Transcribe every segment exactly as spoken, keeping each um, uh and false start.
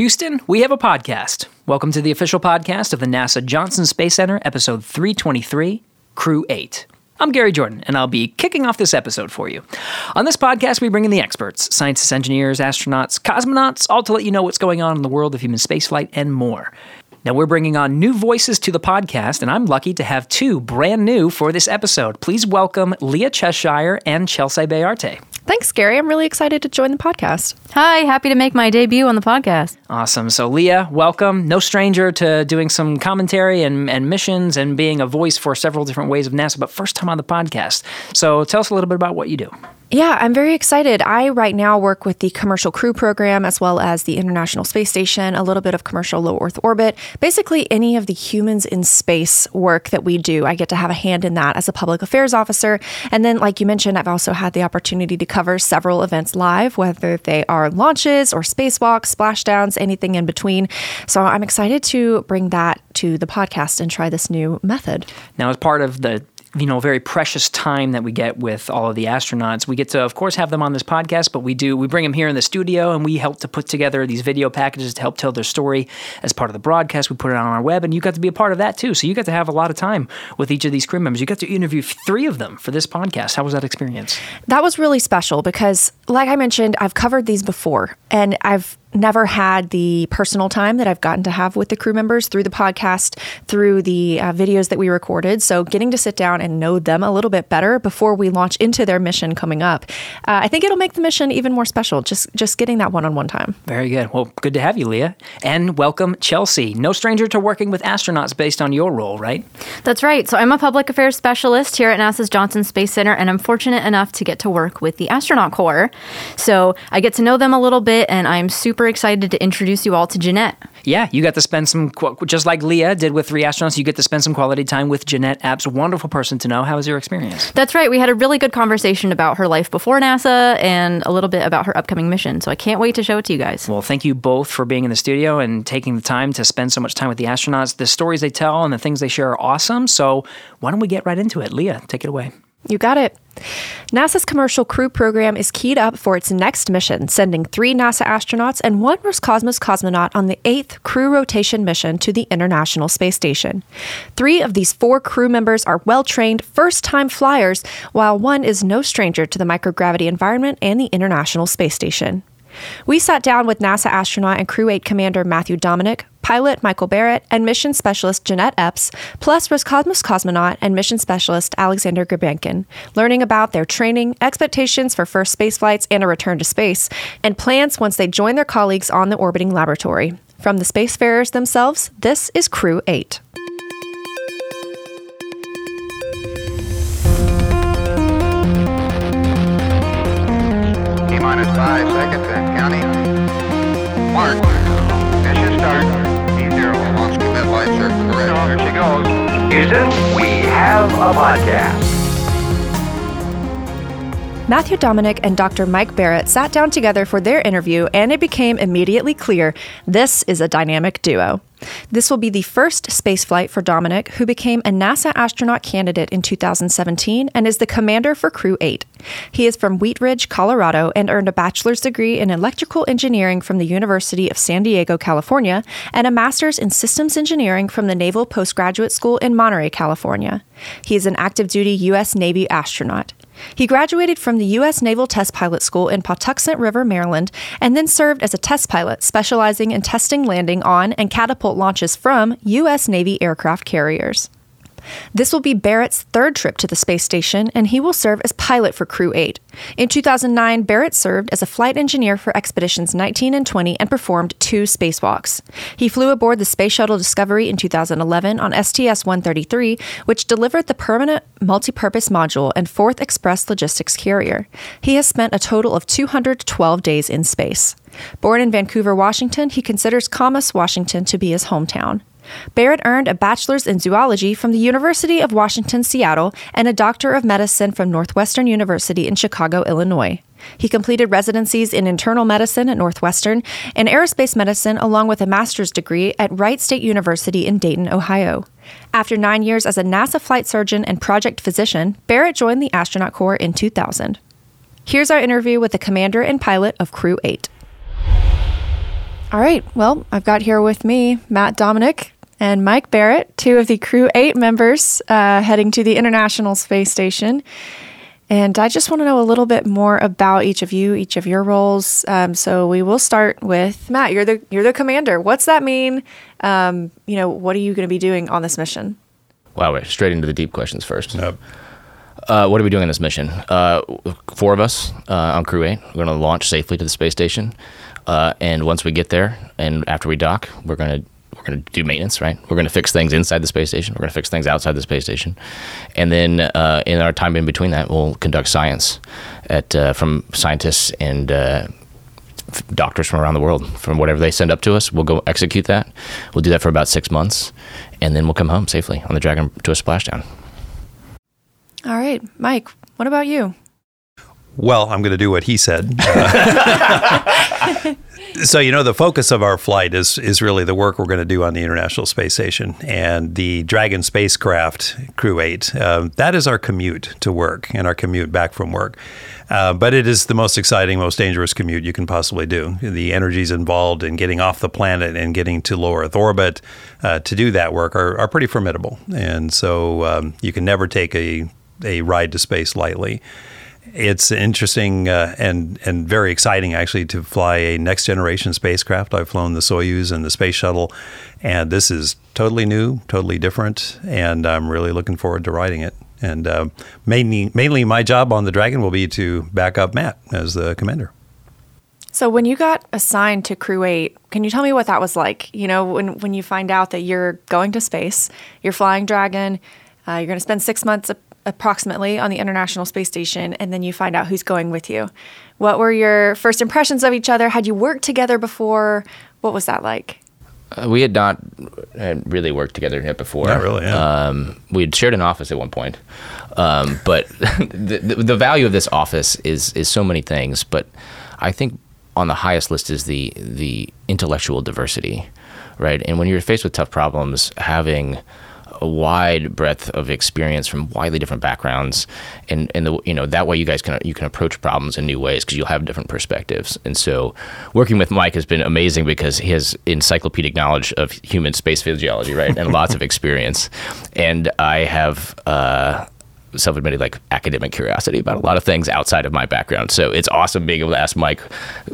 Houston, we have a podcast. Welcome to the official podcast of the NASA Johnson Space Center, episode three twenty-three, Crew eight. I'm Gary Jordan, and I'll be kicking off this episode for you. On this podcast, we bring in the experts, scientists, engineers, astronauts, cosmonauts, all to let you know what's going on in the world of human spaceflight and more. Now, we're bringing on new voices to the podcast, and I'm lucky to have two brand new for this episode. Please welcome Leah Cheshire and Chelsea Bayarte. Thanks, Gary. I'm really excited to join the podcast. Hi, happy to make my debut on the podcast. Awesome. So, Leah, welcome. No stranger to doing some commentary and, and missions and being a voice for several different ways of NASA, but first time on the podcast. So, tell us a little bit about what you do. Yeah, I'm very excited. I right now work with the Commercial Crew Program as well as the International Space Station, a little bit of Commercial Low Earth Orbit, basically any of the humans in space work that we do. I get to have a hand in that as a public affairs officer. And then, like you mentioned, I've also had the opportunity to cover several events live, whether they are launches or spacewalks, splashdowns, anything in between. So I'm excited to bring that to the podcast and try this new method. Now, as part of the you know, very precious time that we get with all of the astronauts. We get to, of course, have them on this podcast, but we do, we bring them here in the studio and we help to put together these video packages to help tell their story as part of the broadcast. We put it on our web and you got to be a part of that too. So you got to have a lot of time with each of these crew members. You got to interview three of them for this podcast. How was that experience? That was really special because, like I mentioned, I've covered these before and I've never had the personal time that I've gotten to have with the crew members through the podcast, through the uh, videos that we recorded. So getting to sit down and know them a little bit better before we launch into their mission coming up. Uh, I think it'll make the mission even more special, just just getting that one-on-one time. Very good. Well, good to have you, Leah. And welcome, Chelsea. No stranger to working with astronauts based on your role, right? That's right. So I'm a public affairs specialist here at NASA's Johnson Space Center, and I'm fortunate enough to get to work with the astronaut corps. So I get to know them a little bit, and I'm super excited to introduce you all to Jeanette. Yeah, you got to spend some, just like Leah did with three astronauts, you get to spend some quality time with Jeanette Epps. Wonderful person to know. How was your experience? That's right. We had a really good conversation about her life before NASA and a little bit about her upcoming mission. So I can't wait to show it to you guys. Well, thank you both for being in the studio and taking the time to spend so much time with the astronauts. The stories they tell and the things they share are awesome. So why don't we get right into it? Leah, take it away. You got it. NASA's Commercial Crew Program is keyed up for its next mission, sending three NASA astronauts and one Roscosmos cosmonaut on the eighth crew rotation mission to the International Space Station. Three of these four crew members are well-trained, first-time flyers, while one is no stranger to the microgravity environment and the International Space Station. We sat down with NASA astronaut and Crew eight commander Matthew Dominick, pilot Mike Barratt, and mission specialist Jeanette Epps, plus Roscosmos cosmonaut and mission specialist Alexander Grebenkin, learning about their training, expectations for first space flights and a return to space, and plans once they join their colleagues on the orbiting laboratory. From the spacefarers themselves, this is Crew eight. Minus five seconds and counting. Mark. Mission start. D zero. Launch commit light circle. There she goes. Houston, we have a podcast. Matthew Dominick and Doctor Mike Barratt sat down together for their interview, and it became immediately clear this is a dynamic duo. This will be the first spaceflight for Dominick, who became a NASA astronaut candidate in two thousand seventeen and is the commander for Crew eight. He is from Wheat Ridge, Colorado, and earned a bachelor's degree in electrical engineering from the University of San Diego, California, and a master's in systems engineering from the Naval Postgraduate School in Monterey, California. He is an active-duty U S Navy astronaut. He graduated from the U S Naval Test Pilot School in Patuxent River, Maryland, and then served as a test pilot, specializing in testing landing on and catapult launches from U S Navy aircraft carriers. This will be Barratt's third trip to the space station, and he will serve as pilot for Crew eight. In two thousand nine, Barratt served as a flight engineer for Expeditions nineteen and twenty and performed two spacewalks. He flew aboard the Space Shuttle Discovery in two thousand eleven on S T S one thirty-three, which delivered the permanent multipurpose module and fourth Express Logistics Carrier. He has spent a total of two hundred twelve days in space. Born in Vancouver, Washington, he considers Camas, Washington to be his hometown. Barratt earned a bachelor's in zoology from the University of Washington, Seattle, and a doctor of medicine from Northwestern University in Chicago, Illinois. He completed residencies in internal medicine at Northwestern and aerospace medicine, along with a master's degree at Wright State University in Dayton, Ohio. After nine years as a NASA flight surgeon and project physician, Barratt joined the astronaut corps in two thousand. Here's our interview with the commander and pilot of Crew eight. All right. Well, I've got here with me Matt Dominick and Mike Barratt, two of the Crew eight members uh, heading to the International Space Station. And I just want to know a little bit more about each of you, each of your roles. Um, so we will start with Matt. You're the you're the commander. What's that mean? Um, you know, what are you going to be doing on this mission? Wow, we're straight into the deep questions first. Yep. Uh, what are we doing on this mission? Uh, four of us uh, on Crew eight. We're going to launch safely to the space station, uh, and once we get there, and after we dock, we're going to. We're going to do maintenance, right? We're going to fix things inside the space station. We're going to fix things outside the space station. And then uh, in our time in between that, we'll conduct science at uh, from scientists and uh, f- doctors from around the world. From whatever they send up to us, we'll go execute that. We'll do that for about six months, and then we'll come home safely on the Dragon to a splashdown. All right. Mike, what about you? Well, I'm going to do what he said. Uh, so, you know, the focus of our flight is is really the work we're going to do on the International Space Station and the Dragon spacecraft, Crew eight. Um, that is our commute to work and our commute back from work. Uh, but it is the most exciting, most dangerous commute you can possibly do. The energies involved in getting off the planet and getting to low Earth orbit uh, to do that work are, are pretty formidable. And so um, you can never take a, a ride to space lightly. It's interesting uh, and and very exciting, actually, to fly a next-generation spacecraft. I've flown the Soyuz and the Space Shuttle, and this is totally new, totally different, and I'm really looking forward to riding it. And uh, mainly, mainly my job on the Dragon will be to back up Matt as the commander. So when you got assigned to Crew eight, can you tell me what that was like? You know, when, when you find out that you're going to space, you're flying Dragon, uh, you're going to spend six months approximately on the International Space Station, and then you find out who's going with you. What were your first impressions of each other? Had you worked together before? What was that like? Uh, we had not had really worked together yet before. Not really, yeah. Um, we had shared an office at one point. Um, but the, the, the value of this office is is so many things, but I think on the highest list is the the intellectual diversity, right? And when you're faced with tough problems, having a wide breadth of experience from widely different backgrounds, and and the, you know, that way you guys can you can approach problems in new ways because you'll have different perspectives. And so, working with Mike has been amazing because he has encyclopedic knowledge of human space physiology, right, and lots of experience. And I have uh, self-admitted like academic curiosity about a lot of things outside of my background. So it's awesome being able to ask Mike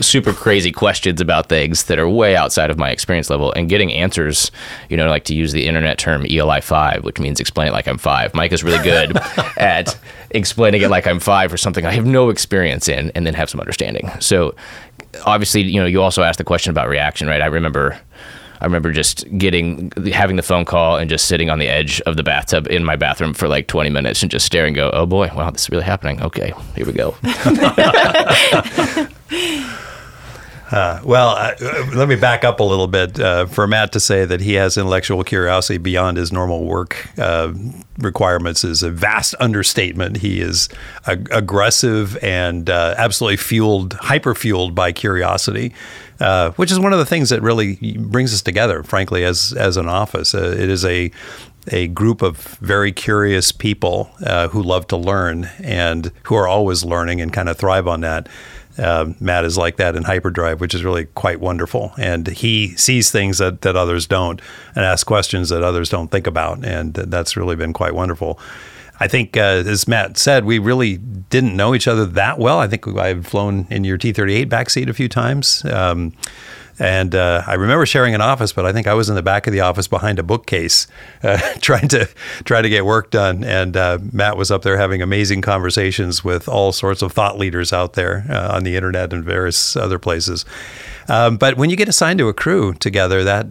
super crazy questions about things that are way outside of my experience level and getting answers, you know, like to use the internet term E L I five, which means explain it like I'm five. Mike is really good at explaining it like I'm five or something I have no experience in and then have some understanding. So obviously, you know, you also asked the question about reaction, right? I remember I remember just getting, having the phone call and just sitting on the edge of the bathtub in my bathroom for like twenty minutes and just staring and go, oh boy, wow, this is really happening. Okay, here we go. uh, well, uh, let me back up a little bit uh, for Matt to say that he has intellectual curiosity beyond his normal work uh, requirements is a vast understatement. He is ag- aggressive and uh, absolutely fueled, hyper-fueled by curiosity. Uh, which is one of the things that really brings us together, frankly, as as an office. Uh, it is a a group of very curious people uh, who love to learn and who are always learning and kind of thrive on that. Uh, Matt is like that in hyperdrive, which is really quite wonderful. And he sees things that, that others don't and asks questions that others don't think about. And that's really been quite wonderful. I think, uh, as Matt said, we really didn't know each other that well. I think I had flown in your T thirty-eight backseat a few times. Um, and uh, I remember sharing an office, but I think I was in the back of the office behind a bookcase uh, trying to try to get work done. And uh, Matt was up there having amazing conversations with all sorts of thought leaders out there uh, on the internet and various other places. Um, but when you get assigned to a crew together, that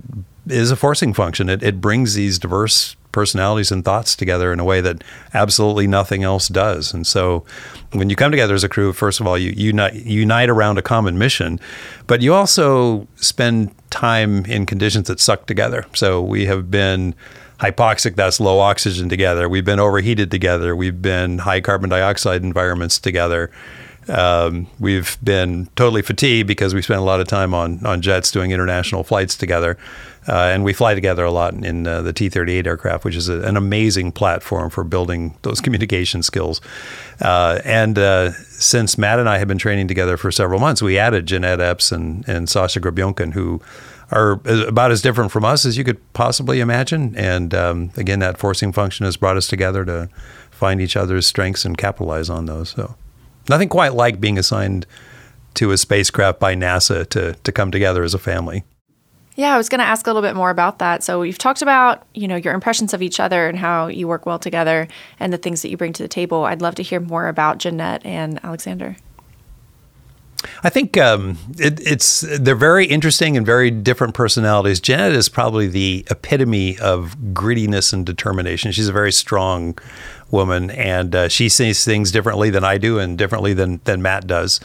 is a forcing function. It, it brings these diverse personalities and thoughts together in a way that absolutely nothing else does. And so when you come together as a crew, first of all, you unite, unite around a common mission, but you also spend time in conditions that suck together. So we have been hypoxic, that's low oxygen together. We've been overheated together. We've been high carbon dioxide environments together. Um, we've been totally fatigued because we spent a lot of time on, on jets doing international flights together. Uh, and we fly together a lot in uh, the T thirty-eight aircraft, which is a, an amazing platform for building those communication skills. Uh, and uh, since Matt and I have been training together for several months, we added Jeanette Epps and, and Sasha Grebenkin, who are about as different from us as you could possibly imagine. And um, again, that forcing function has brought us together to find each other's strengths and capitalize on those. So nothing quite like being assigned to a spacecraft by NASA to to come together as a family. Yeah, I was going to ask a little bit more about that. So we've talked about, you know, your impressions of each other and how you work well together and the things that you bring to the table. I'd love to hear more about Jeanette and Alexander. I think um, it, it's they're very interesting and very different personalities. Jeanette is probably the epitome of grittiness and determination. She's a very strong woman, and uh, she sees things differently than I do and differently than, than Matt does.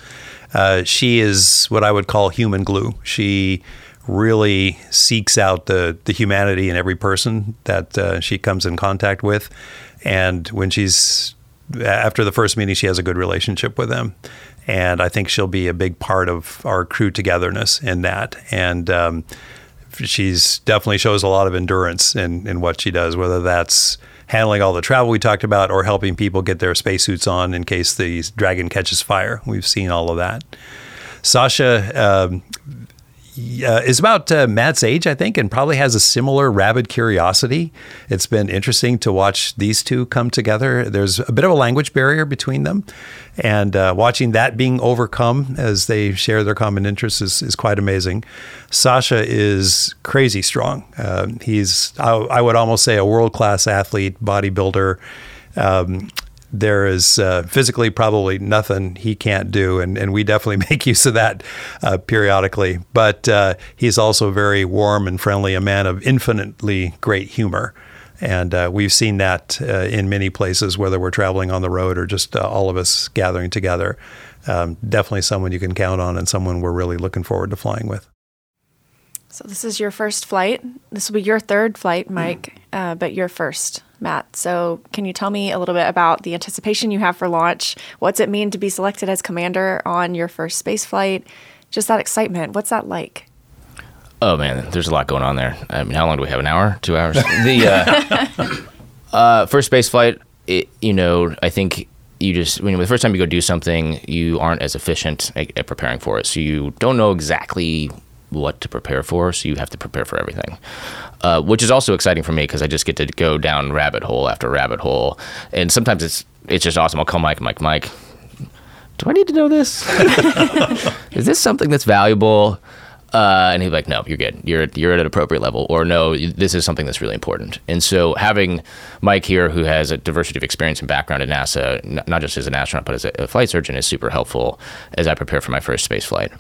Uh, she is what I would call human glue. She really seeks out the, the humanity in every person that uh, she comes in contact with. And when she's, after the first meeting, she has a good relationship with them. And I think she'll be a big part of our crew togetherness in that. And um, she's definitely shows a lot of endurance in, in what she does, whether that's handling all the travel we talked about or helping people get their spacesuits on in case the Dragon catches fire. We've seen all of that. Sasha um, Uh, is about uh, Matt's age, I think, and probably has a similar rabid curiosity. It's been interesting to watch these two come together. There's a bit of a language barrier between them, and uh, watching that being overcome as they share their common interests is, is quite amazing. Sasha is crazy strong. Um, he's, I, I would almost say, a world-class athlete, bodybuilder. Um, There is uh, physically probably nothing he can't do, and, and we definitely make use of that uh, periodically. But uh, he's also very warm and friendly, a man of infinitely great humor. And uh, we've seen that uh, in many places, whether we're traveling on the road or just uh, all of us gathering together. Um, definitely someone you can count on and someone we're really looking forward to flying with. So this is your first flight. This will be your third flight, Mike, mm. uh, but your first, Matt. So can you tell me a little bit about the anticipation you have for launch? What's it mean to be selected as commander on your first space flight? Just that excitement. What's that like? Oh, man, there's a lot going on there. I mean, how long do we have? An hour? Two hours? the uh, uh, first space flight, it, you know, I think you just, when the first time you go do something, you aren't as efficient at, at preparing for it. So you don't know exactly what to prepare for, so you have to prepare for everything, uh, which is also exciting for me because I just get to go down rabbit hole after rabbit hole, and sometimes it's it's just awesome. I'll call Mike, Mike, Mike, do I need to know this? Is this something that's valuable? Uh, and he's like, no, you're good. You're you're at an appropriate level, or no, this is something that's really important. And so having Mike here, who has a diversity of experience and background at NASA, n- not just as an astronaut but as a, a flight surgeon, is super helpful as I prepare for my first space flight.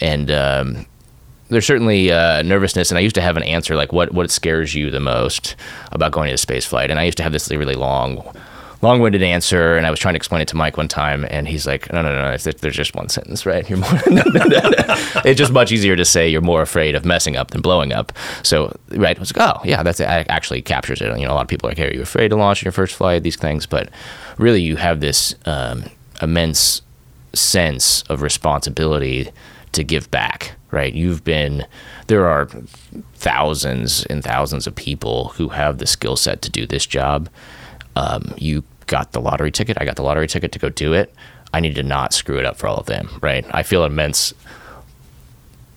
And um, there's certainly uh, nervousness, and I used to have an answer like what, what scares you the most about going into space flight, and I used to have this really long, long-winded answer, and I was trying to explain it to Mike one time, and he's like, no, no, no, it's, there's just one sentence, right? You're more no, no, no, no. It's just much easier to say you're more afraid of messing up than blowing up. So, right, I was like, oh, yeah, that's it. That actually captures it. You know, a lot of people are like, hey, are you afraid to launch your first flight, these things, but really you have this um, immense sense of responsibility to give back, right? You've been, there are thousands and thousands of people who have the skill set to do this job. Um, you got the lottery ticket. I got the lottery ticket to go do it. I need to not screw it up for all of them, right? I feel immense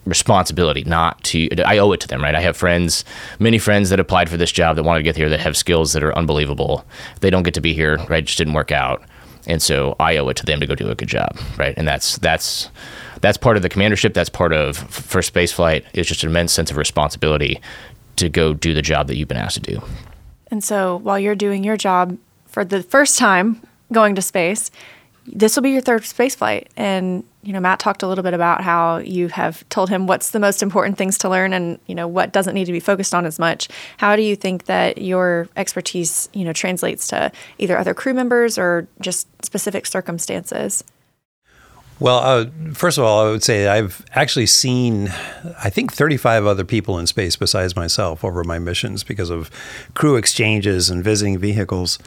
responsibility not to, I owe it to them, right? I have friends, many friends that applied for this job that wanted to get here that have skills that are unbelievable. They don't get to be here, right? It just didn't work out. And so I owe it to them to go do a good job, right? And that's, that's, That's part of the commandership. That's part of first space flight. It's just an immense sense of responsibility to go do the job that you've been asked to do. And so while you're doing your job for the first time going to space, this will be your third space flight. And, you know, Matt talked a little bit about how you have told him what's the most important things to learn and, you know, what doesn't need to be focused on as much. How do you think that your expertise, you know, translates to either other crew members or just specific circumstances? Well, uh, first of all, I would say I've actually seen, I think, thirty-five other people in space besides myself over my missions because of crew exchanges and visiting vehicles.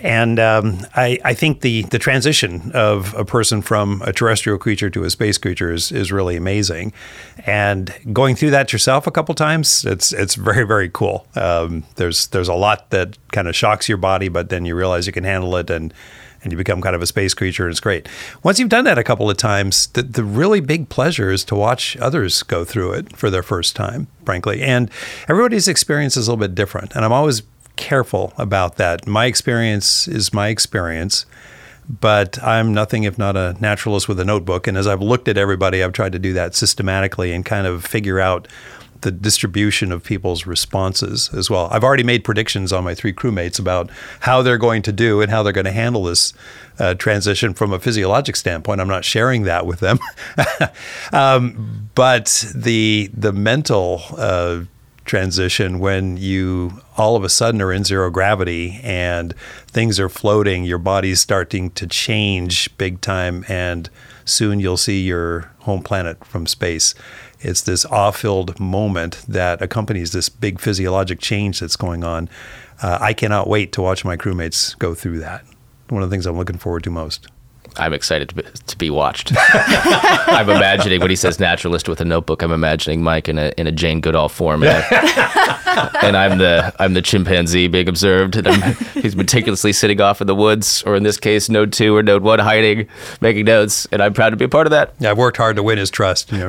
And um, I, I think the, the transition of a person from a terrestrial creature to a space creature is, is really amazing. And going through that yourself a couple times, it's it's very, very cool. Um, there's there's a lot that kind of shocks your body, but then you realize you can handle it and, and you become kind of a space creature, and it's great. Once you've done that a couple of times, the, the really big pleasure is to watch others go through it for their first time, frankly. And everybody's experience is a little bit different. And I'm always careful about that. My experience is my experience, but I'm nothing if not a naturalist with a notebook. And as I've looked at everybody, I've tried to do that systematically and kind of figure out the distribution of people's responses as well. I've already made predictions on my three crewmates about how they're going to do and how they're going to handle this uh, transition from a physiologic standpoint. I'm not sharing that with them. um, but the the mental uh transition, when you all of a sudden are in zero gravity and things are floating, your body's starting to change big time, and soon you'll see your home planet from space. It's this awe-filled moment that accompanies this big physiologic change that's going on. Uh, I cannot wait to watch my crewmates go through that. One of the things I'm looking forward to most. I'm excited to be, to be watched. I'm imagining when he says naturalist with a notebook, I'm imagining Mike in a in a Jane Goodall form, and, I, and I'm the I'm the chimpanzee being observed, and I'm, he's meticulously sitting off in the woods, or in this case, node two or node one, hiding, making notes, and I'm proud to be a part of that. Yeah, I've worked hard to win his trust. You know?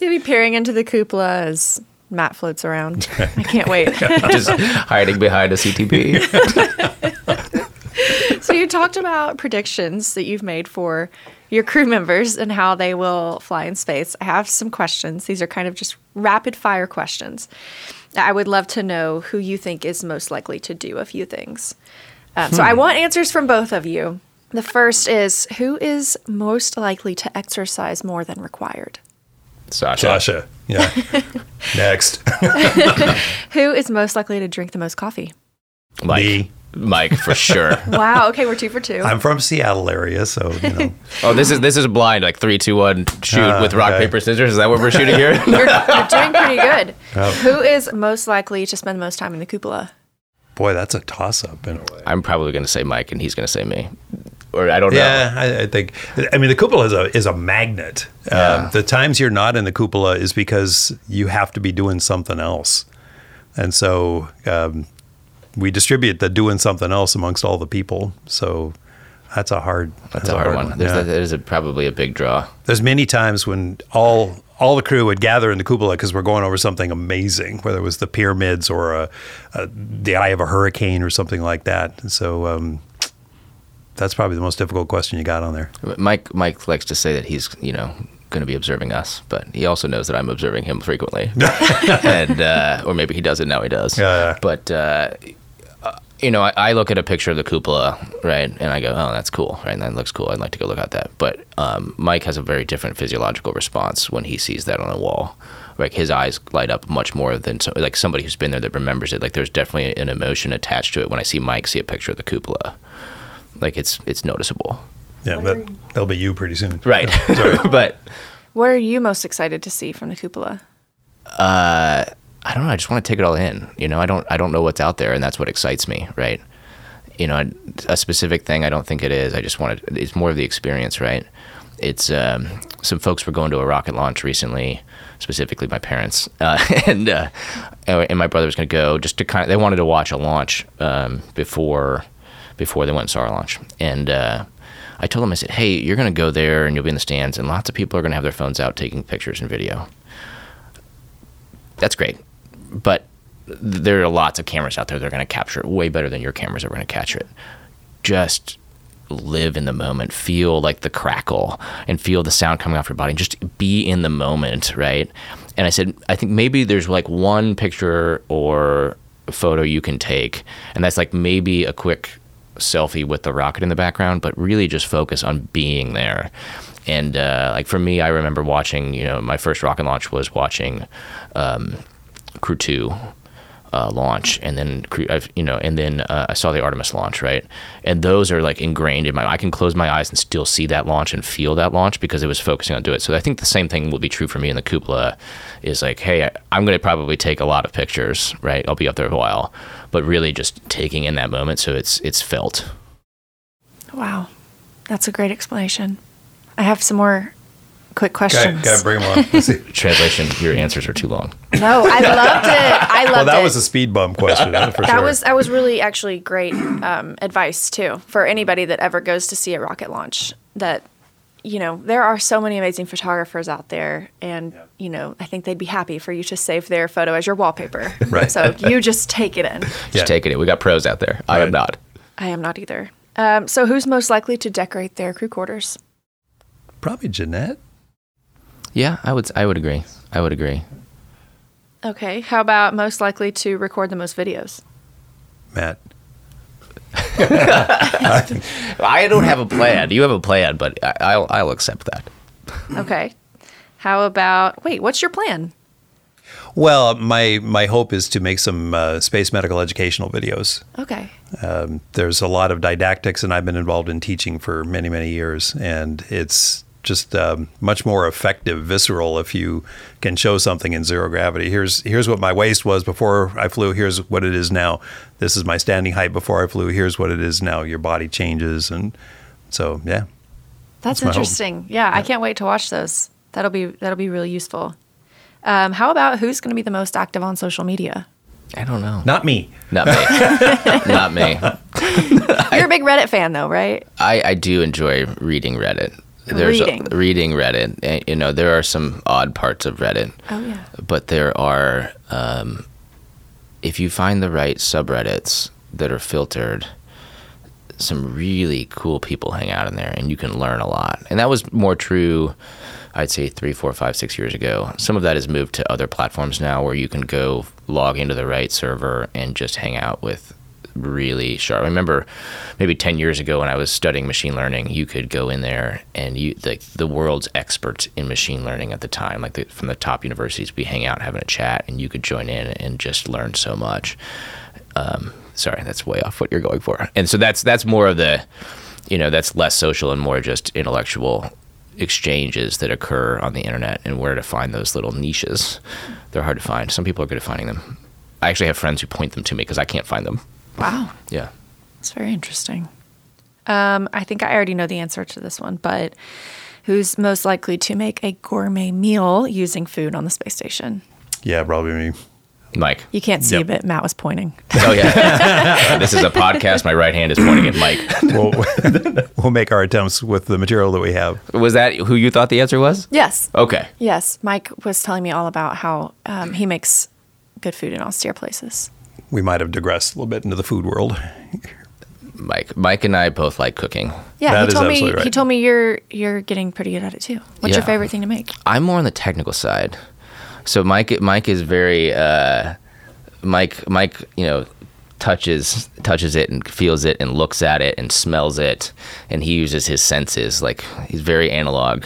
You'll be peering into the cupola as Matt floats around. I can't wait. Just hiding behind a C T P. So you talked about predictions that you've made for your crew members and how they will fly in space. I have some questions. These are kind of just rapid fire questions. I would love to know who you think is most likely to do a few things. Um, hmm. So I want answers from both of you. The first is, who is most likely to exercise more than required? Sasha. Sasha. Yeah. Next. Who is most likely to drink the most coffee? Mike. Me. Mike, for sure. Wow. Okay, we're two for two. I'm from Seattle area, so you know. Oh, this is this is blind, like three, two, one, shoot uh, with rock, okay. Paper, scissors. Is that what we're shooting here? You're, you're doing pretty good. Oh. Who is most likely to spend the most time in the cupola? Boy, that's a toss-up in a way. I'm probably going to say Mike, and he's going to say me. Or I don't yeah, know. Yeah, I, I think. I mean, the cupola is a is a magnet. Yeah. Um, the times you're not in the cupola is because you have to be doing something else, and so. Um, We distribute the doing something else amongst all the people. So that's a hard That's, that's a hard, hard one. one. There's, yeah. a, there's a, probably a big draw. There's many times when all all the crew would gather in the cupola because we're going over something amazing, whether it was the pyramids or a, a, the eye of a hurricane or something like that. And so um, that's probably the most difficult question you got on there. Mike Mike likes to say that he's, you know, going to be observing us, but he also knows that I'm observing him frequently. and uh, Or maybe he doesn't, now he does. Uh, but... Uh, You know, I, I look at a picture of the cupola, right, and I go, oh, that's cool, right, and that looks cool. I'd like to go look at that. But um, Mike has a very different physiological response when he sees that on a wall. Like, his eyes light up much more than, so, like, somebody who's been there that remembers it. Like, there's definitely an emotion attached to it when I see Mike see a picture of the cupola. Like, it's it's noticeable. Yeah, that, that'll be you pretty soon. Right. But what are you most excited to see from the cupola? Uh... I don't know. I just want to take it all in. You know, I don't. I don't know what's out there, and that's what excites me, right? You know, a specific thing. I don't think it is. I just want to. It's more of the experience, right? It's um, some folks were going to a rocket launch recently, specifically my parents, uh, and uh, and my brother was going to go just to kind of. They wanted to watch a launch um, before before they went and saw our launch, and. Uh, I told him, I said, hey, you're going to go there, and you'll be in the stands, and lots of people are going to have their phones out taking pictures and video. That's great. But there are lots of cameras out there that are going to capture it way better than your cameras are going to capture it. Just live in the moment. Feel like the crackle and feel the sound coming off your body. Just be in the moment, right? And I said, I think maybe there's like one picture or photo you can take, and that's like maybe a quick selfie with the rocket in the background, but really just focus on being there. And uh, like for me, I remember watching, you know, my first rocket launch was watching... Um, Crew two uh, launch, and then you know, and then uh, I saw the Artemis launch, right? And those are like ingrained in my. I can close my eyes and still see that launch and feel that launch because it was focusing on do it. So I think the same thing will be true for me in the cupola. Is like, hey, I, I'm going to probably take a lot of pictures, right? I'll be up there a while, but really just taking in that moment so it's it's felt. Wow, that's a great explanation. I have some more quick questions. Gotta bring them on. Translation, your answers are too long. No, I loved it. I loved it. Well, that it. was a speed bump question. Huh, for that sure. was that was really actually great um, advice, too, for anybody that ever goes to see a rocket launch. That, you know, there are so many amazing photographers out there, and, yeah. you know, I think they'd be happy for you to save their photo as your wallpaper. Right. So you just take it in. Just yeah. take it in. We got pros out there. Right. I am not. I am not either. Um, so who's most likely to decorate their crew quarters? Probably Jeanette. Yeah, I would I would agree. I would agree. Okay. How about most likely to record the most videos? Matt. I don't have a plan. You have a plan, but I, I'll, I'll accept that. Okay. How about, wait, what's your plan? Well, my, my hope is to make some uh, space medical educational videos. Okay. Um, there's a lot of didactics, and I've been involved in teaching for many, many years, and it's just um, much more effective, visceral, if you can show something in zero gravity. Here's here's what my waist was before I flew. Here's what it is now. This is my standing height before I flew. Here's what it is now. Your body changes. And so, yeah. That's, that's interesting. Yeah, yeah, I can't wait to watch those. That'll be, that'll be really useful. Um, how about who's going to be the most active on social media? I don't know. Not me. Not me. Not me. You're a big Reddit fan, though, right? I, I do enjoy reading Reddit. There's reading. A, reading Reddit. And, you know, there are some odd parts of Reddit. Oh, yeah. But there are, um, if you find the right subreddits that are filtered, some really cool people hang out in there, and you can learn a lot. And that was more true, I'd say, three, four, five, six years ago. Some of that has moved to other platforms now where you can go log into the right server and just hang out with really sharp. I remember maybe ten years ago when I was studying machine learning, you could go in there and you like the world's experts in machine learning at the time, like the, from the top universities, we hang out having a chat, and you could join in and just learn so much. Um, sorry, that's way off what you're going for. And so that's that's more of the, you know, that's less social and more just intellectual exchanges that occur on the internet, and where to find those little niches. They're hard to find. Some people are good at finding them. I actually have friends who point them to me because I can't find them. Wow. Yeah. That's very interesting. Um, I think I already know the answer to this one, but who's most likely to make a gourmet meal using food on the space station? Yeah, probably me. Mike. You can't see, yep. but Matt was pointing. Oh, yeah. This is a podcast. My right hand is pointing at Mike. We'll, we'll make our attempts with the material that we have. Was that who you thought the answer was? Yes. Okay. Yes. Mike was telling me all about how um, he makes good food in austere places. We might have digressed a little bit into the food world. Mike, Mike, and I both like cooking. Yeah, that he told is absolutely me. Right. He told me you're you're getting pretty good at it too. What's yeah. your favorite thing to make? I'm more on the technical side. So Mike, Mike is very uh, Mike, Mike, you know, touches touches it and feels it and looks at it and smells it, and he uses his senses. Like, he's very analog,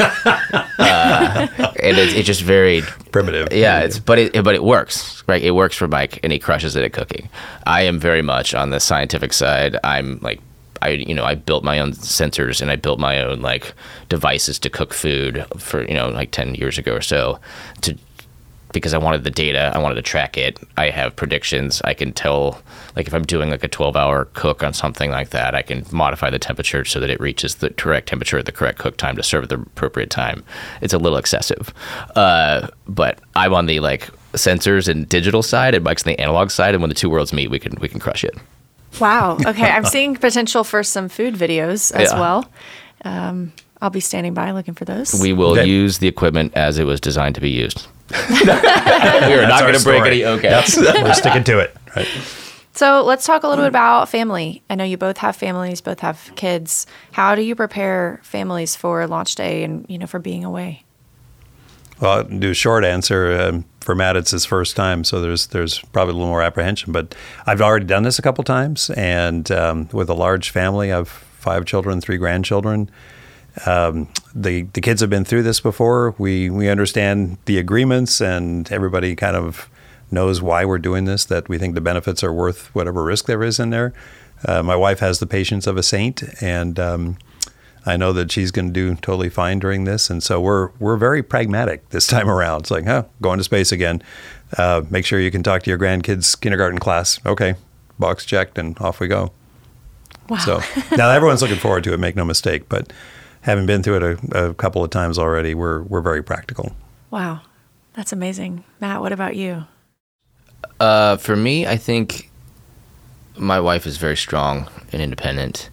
uh, and it's, it's just very primitive. Yeah, primitive. it's but it but it works, right? It works for Mike, and he crushes it at cooking. I am very much on the scientific side. I'm like. I you know I built my own sensors, and I built my own like devices to cook food for you know like ten years ago or so, to because I wanted the data, I wanted to track it. I have predictions. I can tell, like, if I'm doing like a twelve hour cook on something like that, I can modify the temperature so that it reaches the correct temperature at the correct cook time to serve at the appropriate time. It's a little excessive, uh, but I'm on the like sensors and digital side, and Mike's on the analog side, and when the two worlds meet, we can we can crush it. Wow. Okay. I'm seeing potential for some food videos as yeah. well. Um, I'll be standing by looking for those. We will okay. use the equipment as it was designed to be used. We are That's not going to break any O C A Ps. We're sticking to it. Right. So let's talk a little bit about family. I know you both have families, both have kids. How do you prepare families for launch day and, you know, for being away? Well, I'll do a short answer. Um, for Matt, it's his first time, so there's there's probably a little more apprehension. But I've already done this a couple times, and um, with a large family, I've five children, three grandchildren. Um, the the kids have been through this before. We we understand the agreements, and everybody kind of knows why we're doing this, that we think the benefits are worth whatever risk there is in there. Uh, my wife has the patience of a saint, and um, I know that she's going to do totally fine during this. And so we're we're very pragmatic this time around. It's like, huh, going to space again. Uh, make sure you can talk to your grandkids' kindergarten class. Okay, box checked, and off we go. Wow. So now everyone's looking forward to it, make no mistake. But having been through it a, a couple of times already, we're we're very practical. Wow, that's amazing. Matt, what about you? Uh, for me, I think my wife is very strong and independent,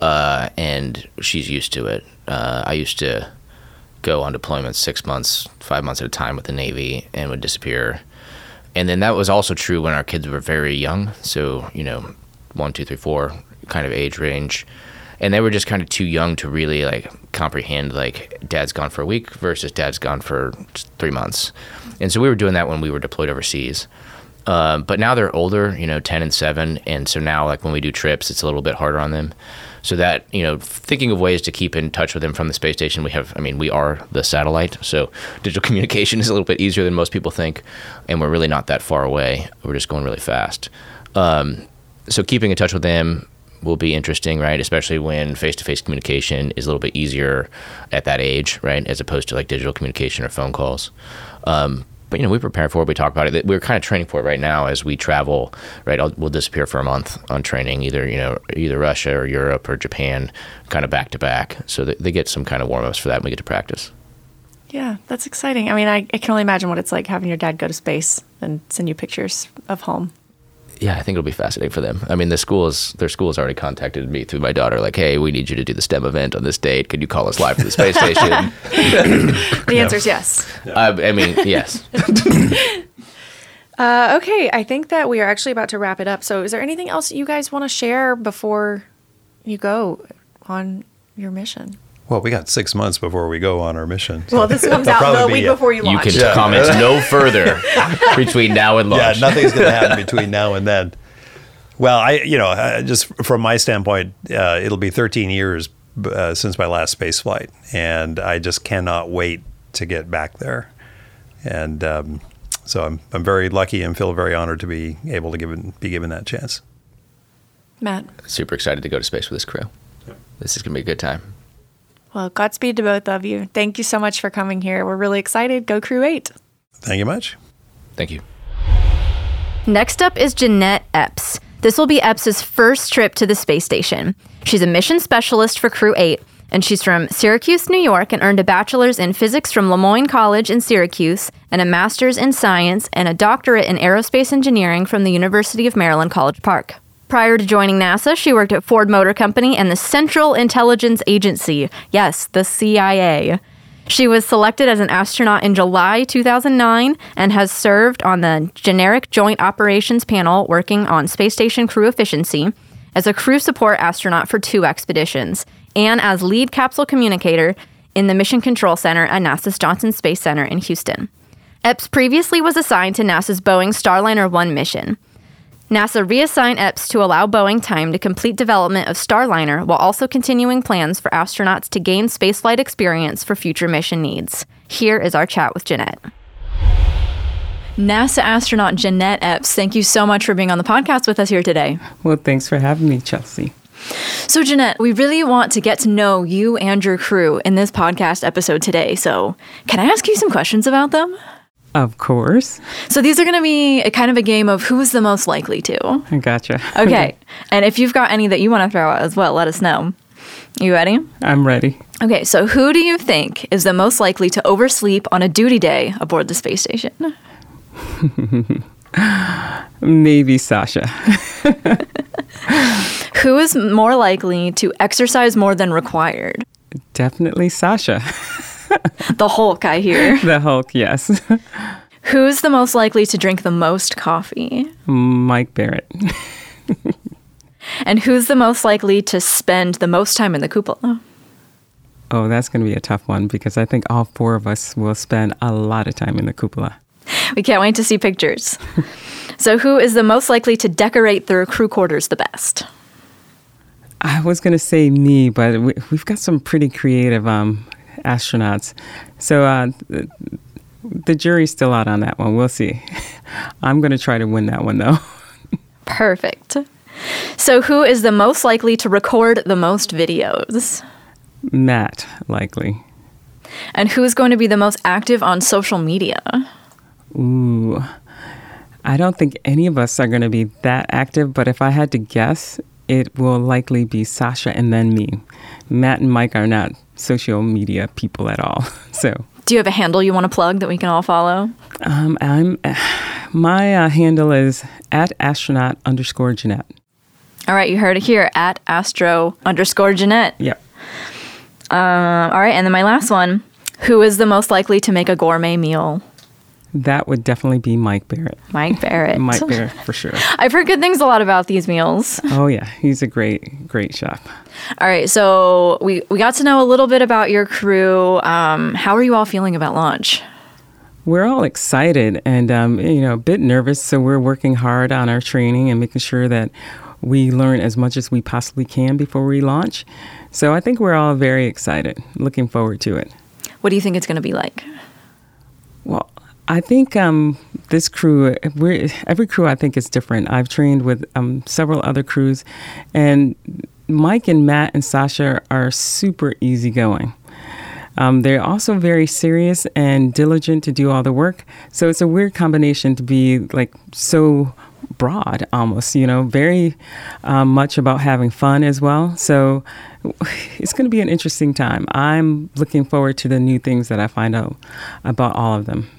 uh, and she's used to it. Uh, I used to go on deployments six months, five months at a time with the Navy and would disappear. And then that was also true when our kids were very young. So, you know, one, two, three, four kind of age range. And they were just kind of too young to really like comprehend like dad's gone for a week versus dad's gone for three months. And so we were doing that when we were deployed overseas. Uh, but now they're older, you know, ten and seven. And so now like when we do trips, it's a little bit harder on them. So that, you know, thinking of ways to keep in touch with them from the space station, we have, I mean, we are the satellite. So digital communication is a little bit easier than most people think. And we're really not that far away. We're just going really fast. Um, so keeping in touch with them will be interesting, right? Especially when face-to-face communication is a little bit easier at that age, right? As opposed to like digital communication or phone calls. Um, But, you know, we prepare for it. We talk about it. We're kind of training for it right now as we travel, right? I'll, we'll disappear for a month on training, either, you know, either Russia or Europe or Japan, kind of back to back. So they, they get some kind of warm-ups for that, and we get to practice. Yeah, that's exciting. I mean, I, I can only imagine what it's like having your dad go to space and send you pictures of home. Yeah, I think it'll be fascinating for them. I mean, the schools, their school's already contacted me through my daughter, like, hey, we need you to do the STEM event on this date. Could you call us live from the space station? The answer is yes. No. Uh, I mean, yes. uh, okay, I think that we are actually about to wrap it up. So is there anything else you guys want to share before you go on your mission? Well, we got six months before we go on our mission. So well, this comes out the week be, before you launch. You can yeah. comment no further between now and launch. Yeah, nothing's going to happen between now and then. Well, I, you know, I, just from my standpoint, uh, it'll be thirteen years uh, since my last space flight, and I just cannot wait to get back there. And um, so I'm I'm very lucky and feel very honored to be able to give be given that chance. Matt, super excited to go to space with this crew. This is going to be a good time. Well, Godspeed to both of you. Thank you so much for coming here. We're really excited. Go Crew eight. Thank you much. Thank you. Next up is Jeanette Epps. This will be Epps' first trip to the space station. She's a mission specialist for Crew eight, and she's from Syracuse, New York, and earned a bachelor's in physics from Le Moyne College in Syracuse, and a master's in science, and a doctorate in aerospace engineering from the University of Maryland, College Park. Prior to joining NASA, she worked at Ford Motor Company and the Central Intelligence Agency. Yes, the C I A. She was selected as an astronaut in July two thousand nine and has served on the Generic Joint Operations Panel working on space station crew efficiency, as a crew support astronaut for two expeditions, and as lead capsule communicator in the Mission Control Center at NASA's Johnson Space Center in Houston. Epps previously was assigned to NASA's Boeing Starliner one mission. NASA reassigned Epps to allow Boeing time to complete development of Starliner while also continuing plans for astronauts to gain spaceflight experience for future mission needs. Here is our chat with Jeanette. NASA astronaut Jeanette Epps, thank you so much for being on the podcast with us here today. Well, thanks for having me, Chelsea. So, Jeanette, we really want to get to know you and your crew in this podcast episode today. So, can I ask you some questions about them? Of course. So these are going to be a kind of a game of who is the most likely to. I gotcha. Okay. And if you've got any that you want to throw out as well, let us know. You ready? I'm ready. Okay. So who do you think is the most likely to oversleep on a duty day aboard the space station? Maybe Sasha. Who is more likely to exercise more than required? Definitely Sasha. The Hulk, I hear. The Hulk, yes. Who's the most likely to drink the most coffee? Mike Barratt. And who's the most likely to spend the most time in the cupola? Oh, that's going to be a tough one because I think all four of us will spend a lot of time in the cupola. We can't wait to see pictures. So who is the most likely to decorate their crew quarters the best? I was going to say me, but we, we've got some pretty creative... um. astronauts. So uh, the jury's still out on that one. We'll see. I'm going to try to win that one, though. Perfect. So who is the most likely to record the most videos? Matt, likely. And who's going to be the most active on social media? Ooh, I don't think any of us are going to be that active, but if I had to guess, it will likely be Sasha and then me. Matt and Mike are not social media people at all. So, do you have a handle you want to plug that we can all follow? Um, I'm, my uh, handle is at astronaut underscore Jeanette. All right, you heard it here, at astro underscore Jeanette. Yep. Uh, all right, and then my last one. Who is the most likely to make a gourmet meal? That would definitely be Mike Barratt. Mike Barratt. Mike Barratt, for sure. I've heard good things a lot about these meals. Oh, yeah. He's a great, great chef. All right. So we, we got to know a little bit about your crew. Um, how are you all feeling about launch? We're all excited and, um, you know, a bit nervous. So we're working hard on our training and making sure that we learn as much as we possibly can before we launch. So I think we're all very excited, looking forward to it. What do you think it's going to be like? Well, I think um, this crew, we're, every crew I think is different. I've trained with um, several other crews, and Mike and Matt and Sasha are super easygoing. Um, they're also very serious and diligent to do all the work. So it's a weird combination to be like so broad almost, you know, very uh, much about having fun as well. So it's going to be an interesting time. I'm looking forward to the new things that I find out about all of them.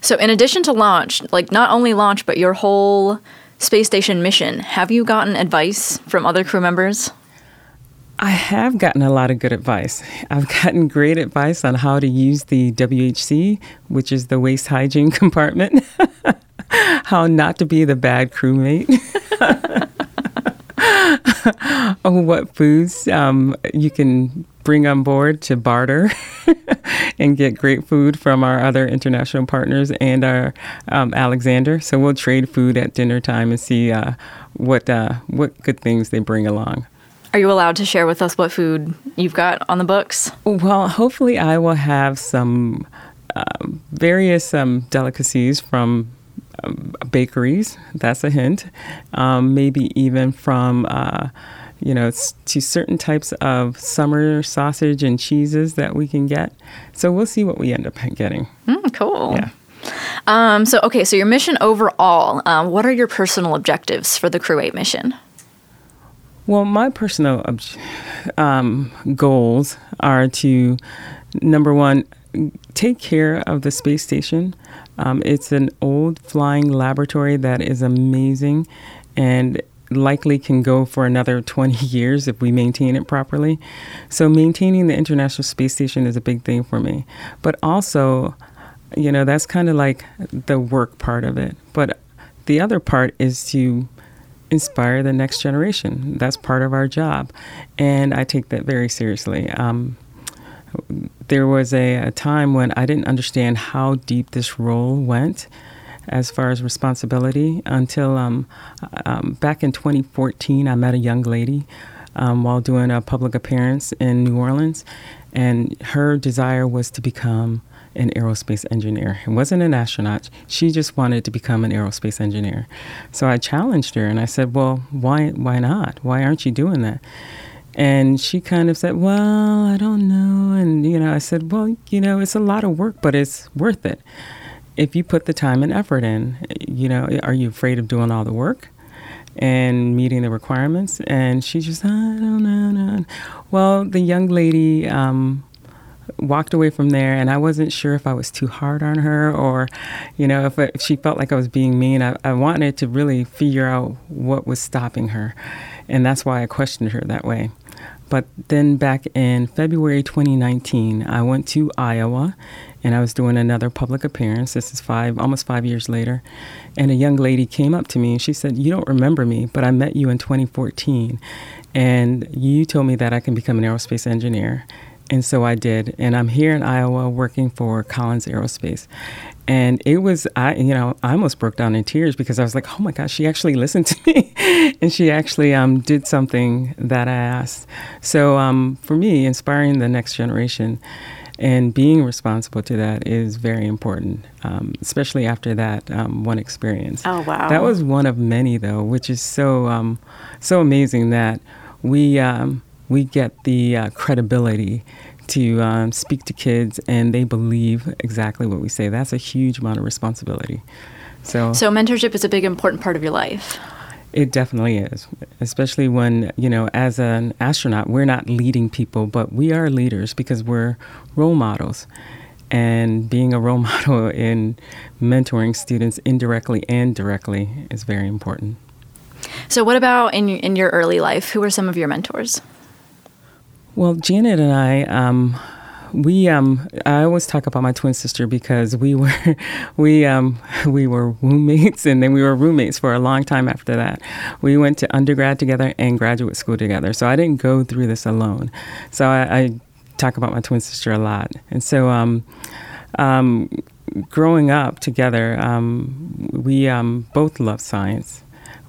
So in addition to launch, like not only launch, but your whole space station mission, have you gotten advice from other crew members? I have gotten a lot of good advice. I've gotten great advice on how to use the W H C, which is the waste hygiene compartment, how not to be the bad crewmate, what foods um, you can bring on board to barter and get great food from our other international partners and our um, Alexander. So we'll trade food at dinner time and see uh, what uh, what good things they bring along. Are you allowed to share with us what food you've got on the books? Well, hopefully I will have some uh, various um, delicacies from um, bakeries. That's a hint. Um, maybe even from... Uh, You know, it's to certain types of summer sausage and cheeses that we can get. So we'll see what we end up getting. Mm, cool. Yeah. Um, so, okay, so your mission overall, um, what are your personal objectives for the Crew eight mission? Well, my personal ob- um, goals are to, number one, take care of the space station. Um, it's an old flying laboratory that is amazing and likely can go for another twenty years if we maintain it properly. So maintaining the International Space Station is a big thing for me. But also, you know, that's kind of like the work part of it. But the other part is to inspire the next generation. That's part of our job. And I take that very seriously. Um, there was a, a time when I didn't understand how deep this role went as far as responsibility, until um, um, back in twenty fourteen, I met a young lady um, while doing a public appearance in New Orleans, and her desire was to become an aerospace engineer. It wasn't an astronaut. She just wanted to become an aerospace engineer. So I challenged her, and I said, well, why, why not? Why aren't you doing that? And she kind of said, well, I don't know. And, you know, I said, well, you know, it's a lot of work, but it's worth it. If you put the time and effort in, you know, are you afraid of doing all the work and meeting the requirements? And she just, I don't know. No. Well, the young lady um, walked away from there, and I wasn't sure if I was too hard on her or, you know, if, if she felt like I was being mean. I, I wanted to really figure out what was stopping her, and that's why I questioned her that way. But then back in February twenty nineteen, I went to Iowa, and I was doing another public appearance. This is five, almost five years later. And a young lady came up to me, and she said, you don't remember me, but I met you in twenty fourteen. And you told me that I can become an aerospace engineer. And so I did. And I'm here in Iowa working for Collins Aerospace. And it was, I, you know, I almost broke down in tears because I was like, oh, my gosh, she actually listened to me. And she actually um, did something that I asked. So um, for me, inspiring the next generation And being responsible to that is very important, um, especially after that um, one experience. Oh, wow. That was one of many, though, which is so um, so amazing that we um, we get the uh, credibility to um, speak to kids, and they believe exactly what we say. That's a huge amount of responsibility. So, so mentorship is a big, important part of your life. It definitely is, especially when, you know, as an astronaut, we're not leading people, but we are leaders because we're role models. And being a role model in mentoring students indirectly and directly is very important. So what about in in your early life? Who were some of your mentors? Well, Janet and I, um, we um, I always talk about my twin sister because we were we um, we were roommates, and then we were roommates for a long time after that. We went to undergrad together and graduate school together, so I didn't go through this alone. So I, I talk about my twin sister a lot, and so um, um, growing up together, um, we um, both loved science.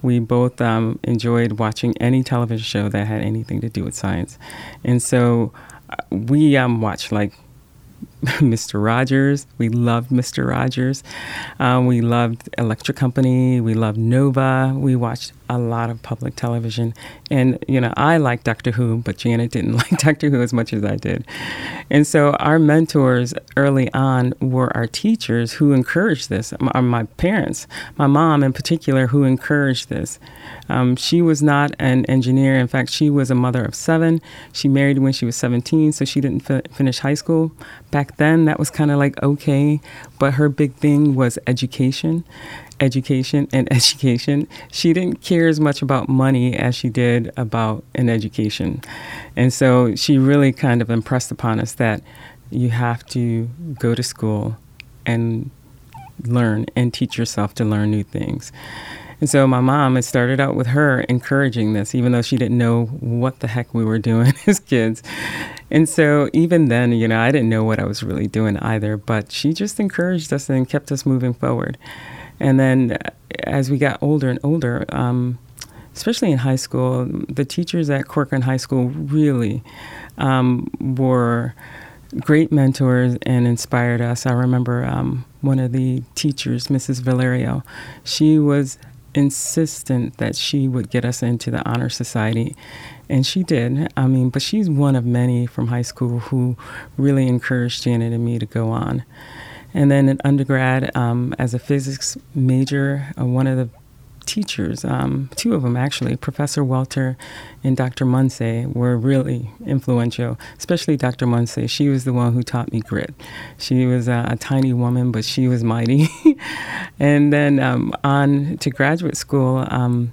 We both um, enjoyed watching any television show that had anything to do with science. And so uh, we um, watched, like, Mister Rogers. We loved Mister Rogers. Um, we loved Electric Company. We loved Nova. We watched a lot of public television. And, you know, I liked Doctor Who, but Janet didn't like Doctor Who as much as I did. And so our mentors early on were our teachers who encouraged this, my, my parents, my mom in particular, who encouraged this. Um, she was not an engineer. In fact, she was a mother of seven. She married when she was seventeen, so she didn't fi- finish high school. Back then, that was kind of like okay, but her big thing was education, education, and education. She didn't care as much about money as she did about an education. And so she really kind of impressed upon us that you have to go to school and learn and teach yourself to learn new things. And so my mom, it started out with her encouraging this, even though she didn't know what the heck we were doing as kids. And so even then, you know, I didn't know what I was really doing either, but she just encouraged us and kept us moving forward. And then as we got older and older, um, especially in high school, the teachers at Corcoran High School really um, were great mentors and inspired us. I remember um, one of the teachers, Missus Valerio, she was insistent that she would get us into the Honor Society. And she did. I mean, but she's one of many from high school who really encouraged Janet and me to go on. And then in undergrad, um, as a physics major, uh, one of the teachers, um, two of them actually, Professor Welter and Doctor Munsey, were really influential, especially Doctor Munsey. She was the one who taught me grit. She was a, a tiny woman, but she was mighty. And then um, on to graduate school, um,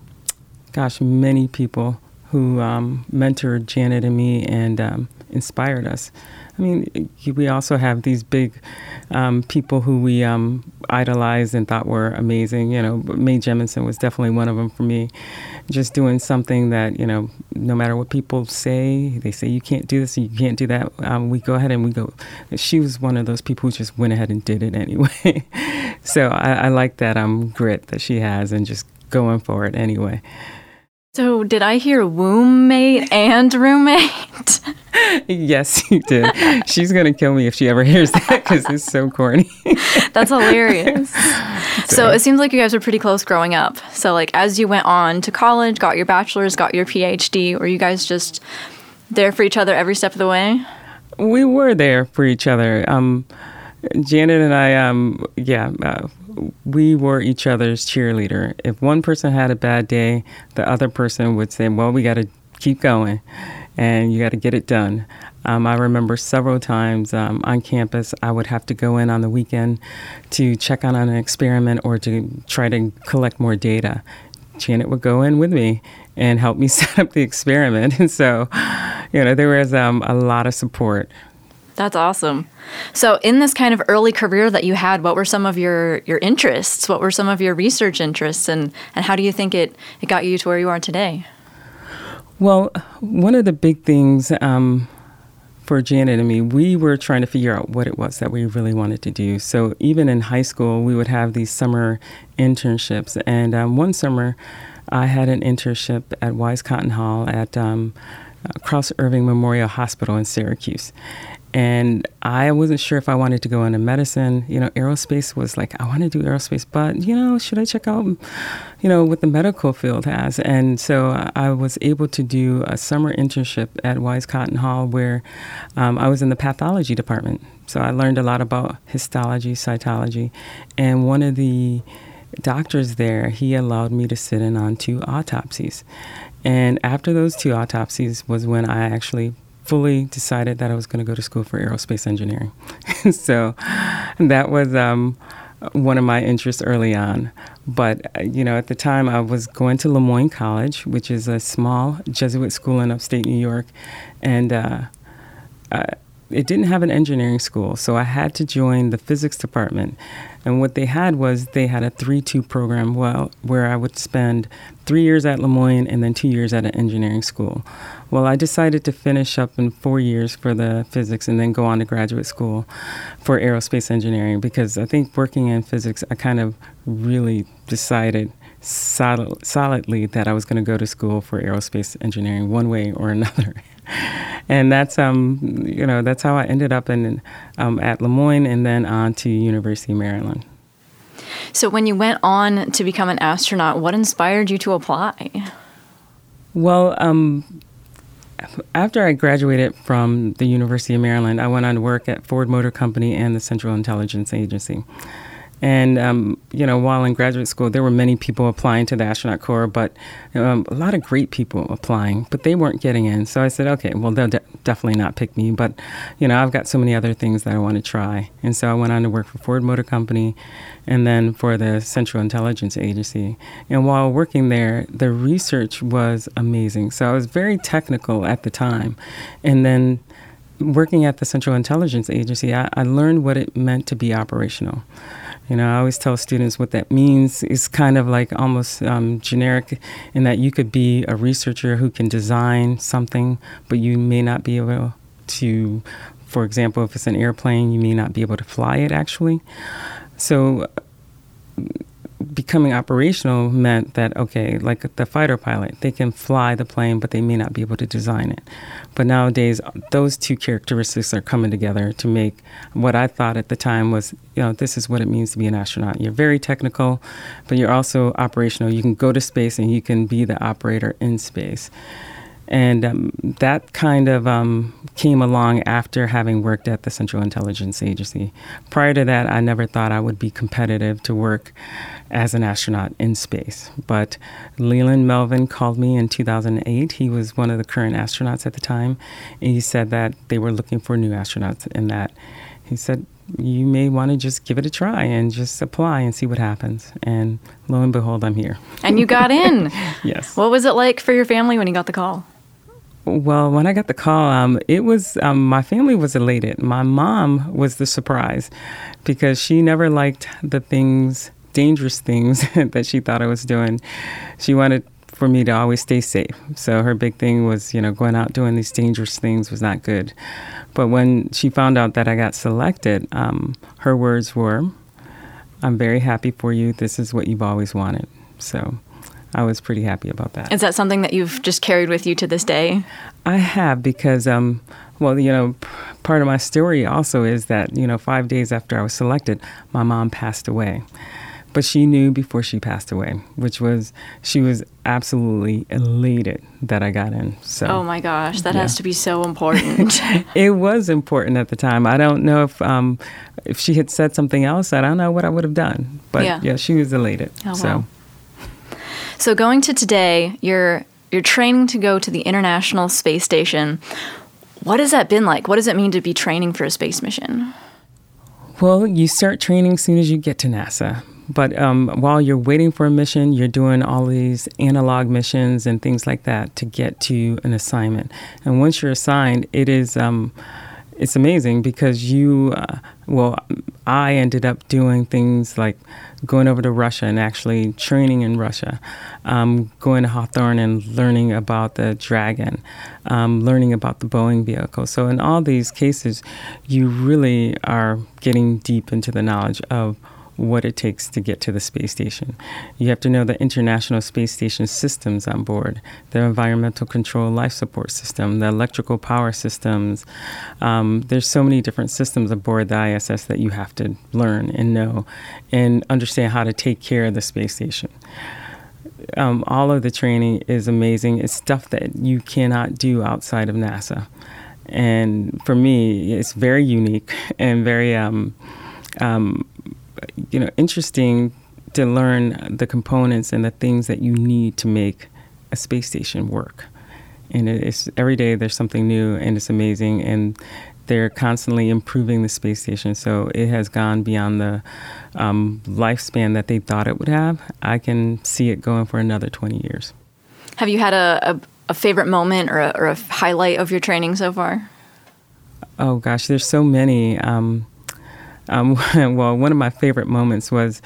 gosh, many people who um, mentored Janet and me and um, inspired us. I mean, we also have these big um, people who we um, idolized and thought were amazing. You know, Mae Jemison was definitely one of them for me. Just doing something that, you know, no matter what people say, they say you can't do this, you can't do that. Um, we go ahead and we go. She was one of those people who just went ahead and did it anyway. So I, I like that um, grit that she has and just going for it anyway. So did I hear womb mate and roommate? Yes, you did. She's going to kill me if she ever hears that because it's so corny. That's hilarious. So. so it seems like you guys were pretty close growing up. So like as you went on to college, got your bachelor's, got your P H D, were you guys just there for each other every step of the way? We were there for each other. Um, Janet and I, um, yeah, uh, we were each other's cheerleader. If one person had a bad day, the other person would say, well, we got to keep going and you got to get it done. Um, I remember several times um, on campus, I would have to go in on the weekend to check on an experiment or to try to collect more data. Janet would go in with me and help me set up the experiment. And so, you know, there was um, a lot of support. That's awesome. So in this kind of early career that you had, what were some of your, your interests? What were some of your research interests? And, and how do you think it, it got you to where you are today? Well, one of the big things um, for Janet and me, we were trying to figure out what it was that we really wanted to do. So even in high school, we would have these summer internships. And um, one summer, I had an internship at Wise Cotton Hall at um, Cross Irving Memorial Hospital in Syracuse. And I wasn't sure if I wanted to go into medicine. You know, aerospace was like, I want to do aerospace, but, you know, should I check out, you know, what the medical field has? And so I was able to do a summer internship at Wise Cotton Hall where um, I was in the pathology department. So I learned a lot about histology, cytology. And one of the doctors there, he allowed me to sit in on two autopsies. And after those two autopsies was when I actually fully decided that I was going to go to school for aerospace engineering. So that was um, one of my interests early on. But, you know, at the time I was going to Le Moyne College, which is a small Jesuit school in upstate New York. And uh, uh, it didn't have an engineering school, so I had to join the physics department. And what they had was they had a three two program well, where I would spend three years at Le Moyne and then two years at an engineering school. Well, I decided to finish up in four years for the physics and then go on to graduate school for aerospace engineering, because I think working in physics, I kind of really decided solid, solidly that I was going to go to school for aerospace engineering one way or another. And that's, um, you know, that's how I ended up in um, at Le Moyne and then on to University of Maryland. So when you went on to become an astronaut, what inspired you to apply? Well, um, after I graduated from the University of Maryland, I went on to work at Ford Motor Company and the Central Intelligence Agency. And, um, you know, while in graduate school, there were many people applying to the astronaut corps, but um, a lot of great people applying, but they weren't getting in. So I said, okay, well, they'll de- definitely not pick me, but, you know, I've got so many other things that I want to try. And so I went on to work for Ford Motor Company and then for the Central Intelligence Agency. And while working there, the research was amazing. So I was very technical at the time. And then working at the Central Intelligence Agency, I, I learned what it meant to be operational. You know, I always tell students what that means. It's kind of like almost um, generic in that you could be a researcher who can design something, but you may not be able to, for example, if it's an airplane, you may not be able to fly it actually. So becoming operational meant that, okay, like the fighter pilot, they can fly the plane, but they may not be able to design it. But nowadays, those two characteristics are coming together to make what I thought at the time was, you know, this is what it means to be an astronaut. You're very technical, but you're also operational. You can go to space and you can be the operator in space. And um, that kind of um, came along after having worked at the Central Intelligence Agency. Prior to that, I never thought I would be competitive to work as an astronaut in space. But Leland Melvin called me in two thousand eight. He was one of the current astronauts at the time. And he said that they were looking for new astronauts and that he said, you may want to just give it a try and just apply and see what happens. And lo and behold, I'm here. And you got in. Yes. What was it like for your family when you got the call? Well, when I got the call, um, it was um, my family was elated. My mom was the surprise because she never liked the things, dangerous things that she thought I was doing. She wanted for me to always stay safe. So her big thing was, you know, going out doing these dangerous things was not good. But when she found out that I got selected, um, her words were, I'm very happy for you. This is what you've always wanted. So I was pretty happy about that. Is that something that you've just carried with you to this day? I have because, um, well, you know, p- part of my story also is that, you know, five days after I was selected, my mom passed away. But she knew before she passed away, which was, she was absolutely elated that I got in. So, oh my gosh, that yeah. has to be so important. It was important at the time. I don't know if um, if she had said something else, I don't know what I would have done. But yeah, yeah she was elated. Oh, so. Wow. So going to today, you're you're training to go to the International Space Station. What has that been like? What does it mean to be training for a space mission? Well, you start training as soon as you get to NASA. But um, while you're waiting for a mission, you're doing all these analog missions and things like that to get to an assignment. And once you're assigned, it is um, it's amazing because you, uh, well, I ended up doing things like going over to Russia and actually training in Russia, um, going to Hawthorne and learning about the Dragon, um, learning about the Boeing vehicle. So in all these cases, you really are getting deep into the knowledge of what it takes to get to the space station. You have to know the International Space Station systems on board, the environmental control life support system, the electrical power systems. Um, there's so many different systems aboard the I S S that you have to learn and know and understand how to take care of the space station. Um, all of the training is amazing. It's stuff that you cannot do outside of NASA. And for me, it's very unique and very, um, um, you know, interesting to learn the components and the things that you need to make a space station work. And it's every day there's something new, and it's amazing. And they're constantly improving the space station, so it has gone beyond the um, lifespan that they thought it would have. I can see it going for another twenty years. Have you had a, a, a favorite moment or a, or a highlight of your training so far? Oh, gosh, there's so many. Um, um, well, one of my favorite moments was,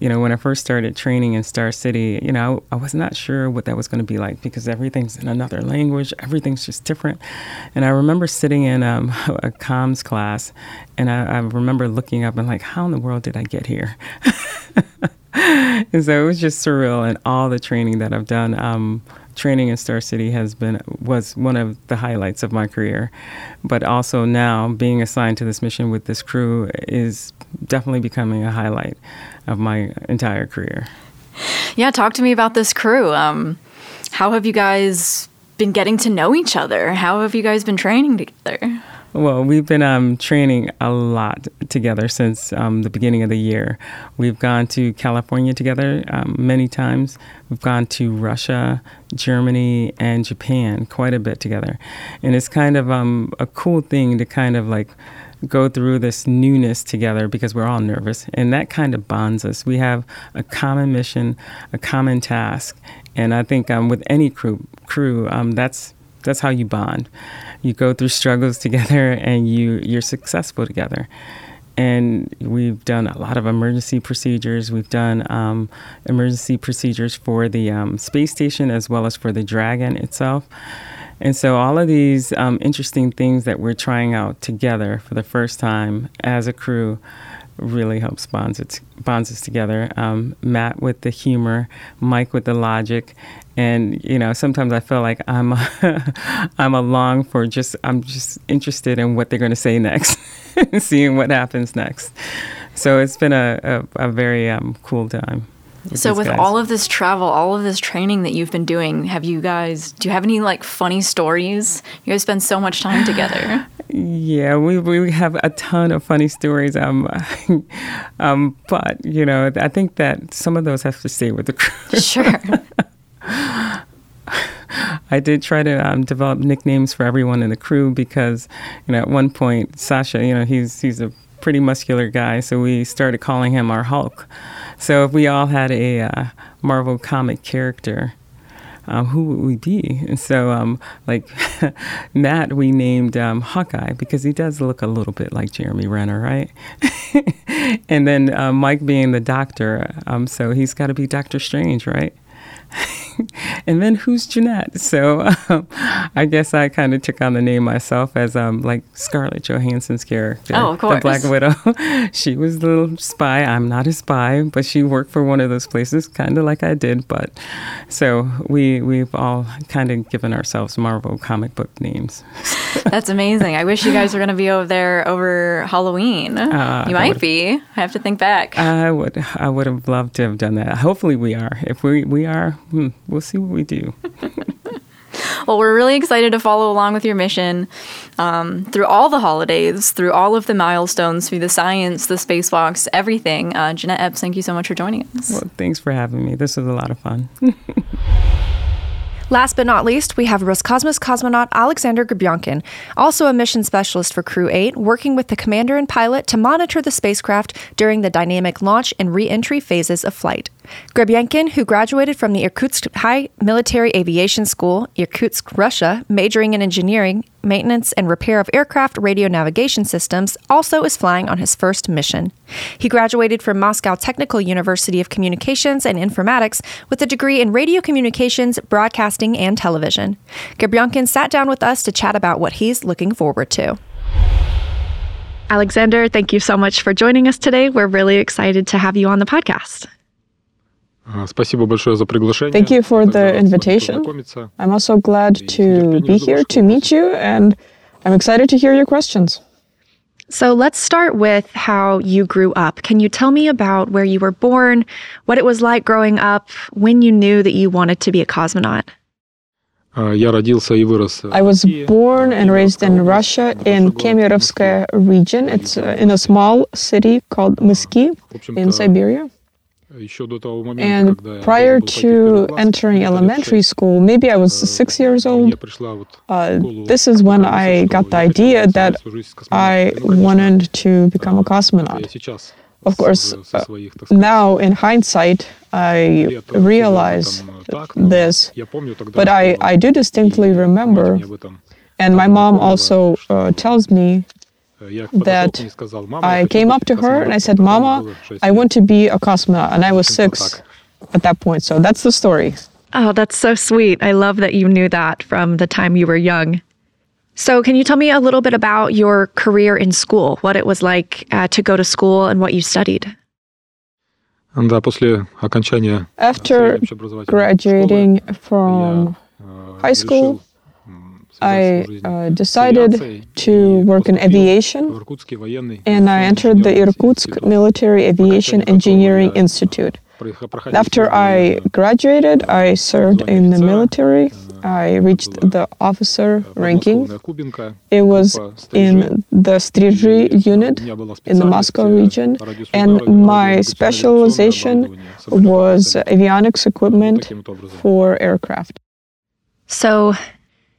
you know, when I first started training in Star City, you know, I was not sure what that was going to be like because everything's in another language. Everything's just different. And I remember sitting in um, a comms class, and I, I remember looking up and like, how in the world did I get here? And so it was just surreal. And all the training that I've done, um, training in Star City has been was one of the highlights of my career. But also now being assigned to this mission with this crew is definitely becoming a highlight of my entire career. Yeah, talk to me about this crew. Um, how have you guys been getting to know each other? How have you guys been training together? Well, we've been um, training a lot together since um, the beginning of the year. We've gone to California together um, many times. We've gone to Russia, Germany, and Japan quite a bit together. And it's kind of um, a cool thing to kind of like go through this newness together because we're all nervous. And that kind of bonds us. We have a common mission, a common task. And I think um, with any crew, crew um, that's That's how you bond. You go through struggles together, and you, you're successful together. And we've done a lot of emergency procedures. We've done um, emergency procedures for the um, space station as well as for the Dragon itself. And so all of these um, interesting things that we're trying out together for the first time as a crew really helps bonds it bonds us together. Um, Matt with the humor, Mike with the logic, and you know sometimes I feel like I'm I'm along for just I'm just interested in what they're going to say next, seeing what happens next. So it's been a a, a very um, cool time. With so with guys. All of this travel, all of this training that you've been doing, have you guys? Do you have any like funny stories? You guys spend so much time together. Yeah, we we have a ton of funny stories. Um, um, but you know, I think that some of those have to stay with the crew. Sure. I did try to um, develop nicknames for everyone in the crew because, you know, at one point Sasha, you know, he's he's a pretty muscular guy, so we started calling him our Hulk. So if we all had a uh, Marvel comic character, Um, who would we be? And so, um, like, Matt, we named um, Hawkeye because he does look a little bit like Jeremy Renner, right? And then uh, Mike being the doctor, um, so he's got to be Doctor Strange, right? And then who's Jeanette? So um, I guess I kind of took on the name myself as um, like Scarlett Johansson's character. Oh, of course. The Black Widow. She was a little spy. I'm not a spy, but she worked for one of those places, kind of like I did. But so we, we've all kind of given ourselves Marvel comic book names. That's amazing. I wish you guys were going to be over there over Halloween. Uh, you might be. I have to think back. I would I would have loved to have done that. Hopefully we are. If we, we are, hmm, we'll see what we do. Well, we're really excited to follow along with your mission um, through all the holidays, through all of the milestones, through the science, the spacewalks, everything. Uh, Jeanette Epps, thank you so much for joining us. Well, thanks for having me. This was a lot of fun. Last but not least, we have Roscosmos cosmonaut Alexander Grebenkin, also a mission specialist for Crew eight, working with the commander and pilot to monitor the spacecraft during the dynamic launch and re-entry phases of flight. Grebenkin, who graduated from the Irkutsk High Military Aviation School, Irkutsk, Russia, majoring in engineering, maintenance, and repair of aircraft radio navigation systems, also is flying on his first mission. He graduated from Moscow Technical University of Communications and Informatics with a degree in radio communications, broadcasting, and television. Grebenkin sat down with us to chat about what he's looking forward to. Alexander, thank you so much for joining us today. We're really excited to have you on the podcast. Thank you for the invitation. I'm also glad to be here to meet you, and I'm excited to hear your questions. So let's start with how you grew up. Can you tell me about where you were born, what it was like growing up, when you knew that you wanted to be a cosmonaut? I was born and raised in Russia, in Kemerovskaya region. It's in a small city called Mysky in Siberia. And prior to entering elementary school, maybe I was six years old, uh, this is when I got the idea that I wanted to become a cosmonaut. Of course, uh, now in hindsight, I realize this, but I, I do distinctly remember, and my mom also uh, tells me that I came up to her and I said, "Mama, I want to be a cosmonaut," and I was six at that point. So that's the story. Oh, that's so sweet. I love that you knew that from the time you were young. So can you tell me a little bit about your career in school, what it was like uh, to go to school and what you studied? After graduating from high school, I uh, decided to work in aviation, and I entered the Irkutsk Military Aviation Engineering Institute. After I graduated, I served in the military. I reached the officer ranking. It was in the Strizhny unit in the Moscow region, and my specialization was avionics equipment for aircraft. So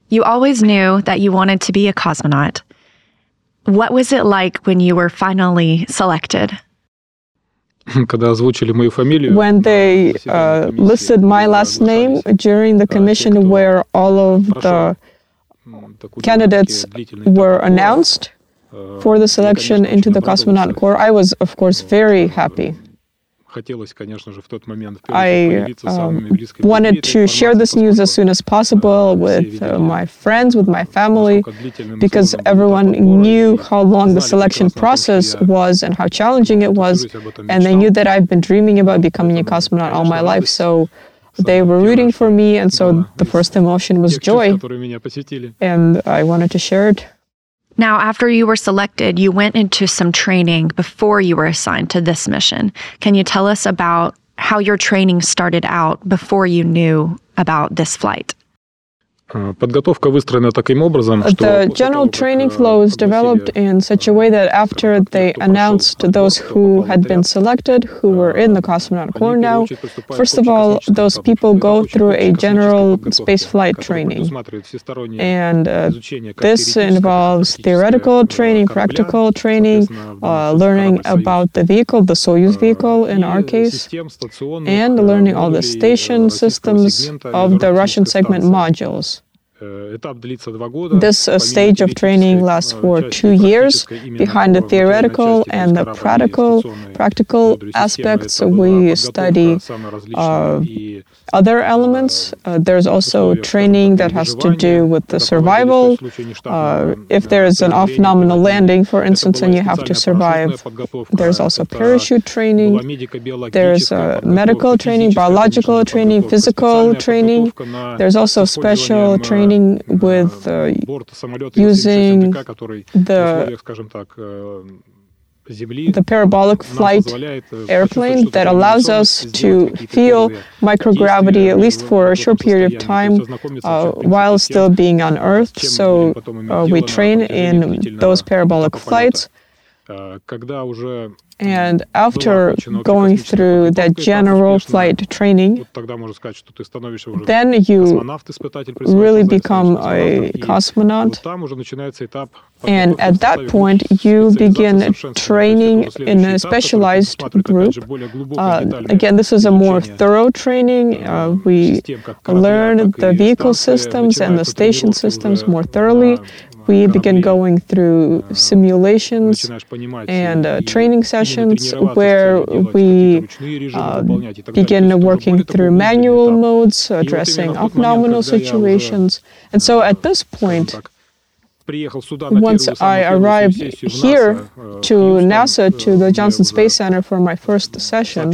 you always knew that you wanted to be a cosmonaut. What was it like when you were finally selected? When they uh, listed my last name during the commission where all of the candidates were announced for the selection into the Cosmonaut Corps, I was, of course, very happy. I um, wanted to share this news as soon as possible with uh, my friends, with my family, because everyone knew how long the selection process was and how challenging it was, and they knew that I've been dreaming about becoming a cosmonaut all my life, so they were rooting for me, and so the first emotion was joy, and I wanted to share it. Now, after you were selected, you went into some training before you were assigned to this mission. Can you tell us about how your training started out before you knew about this flight? The general training flow is developed in such a way that after they announced those who had been selected, who were in the Cosmonaut Corps now, first of all, those people go through a general spaceflight training. And uh, this involves theoretical training, practical training, uh, learning about the vehicle, the Soyuz vehicle in our case, and learning all the station systems of the Russian segment modules. This uh, stage of training lasts for two years. Behind the theoretical and the practical, practical aspects, we study uh, other elements. Uh, there's also training that has to do with the survival. Uh, if there is an off-nominal landing, for instance, and you have to survive, there's also parachute training. There's uh, medical training, biological training, physical training. There's also special training. Training with uh, using the, the parabolic flight airplane that allows us to feel microgravity, at least for a short period of time, uh, while still being on Earth. So uh, we train in those parabolic flights. And after going through that general flight training, then you really become a cosmonaut. And at that point, you begin training in a specialized group. Uh, again, this is a more thorough training. Uh, we learn the vehicle systems and the station systems more thoroughly. We begin going through simulations and uh, training sessions where we uh, begin working through manual modes, addressing off-nominal situations. And so at this point, Once I arrived here to NASA, to the Johnson Space Center for my first session,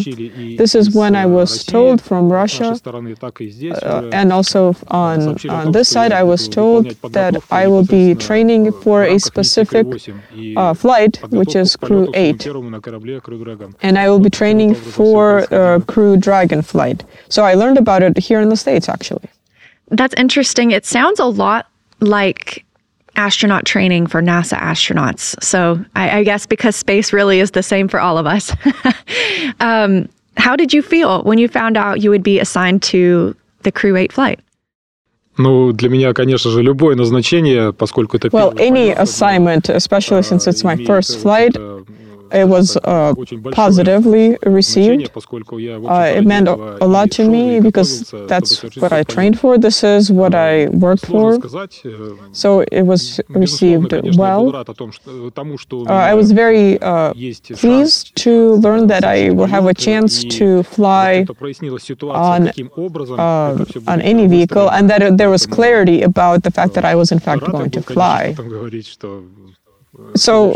this is when I was told from Russia, uh, and also on, on this side, I was told that I will be training for a specific uh, flight, which is Crew eight, and I will be training for uh, Crew Dragon flight. So I learned about it here in the States, actually. That's interesting. It sounds a lot like astronaut training for NASA astronauts. So I, I guess because space really is the same for all of us. um, how did you feel when you found out you would be assigned to the Crew eight flight? Well, any assignment, especially since it's my first flight, it was uh, positively received. Uh, it meant a lot to me because that's what I trained for. This is what I worked for. So it was received well. Uh, I was very uh, pleased to learn that I will have a chance to fly on, uh, on any vehicle, and that it, there was clarity about the fact that I was in fact going to fly. So,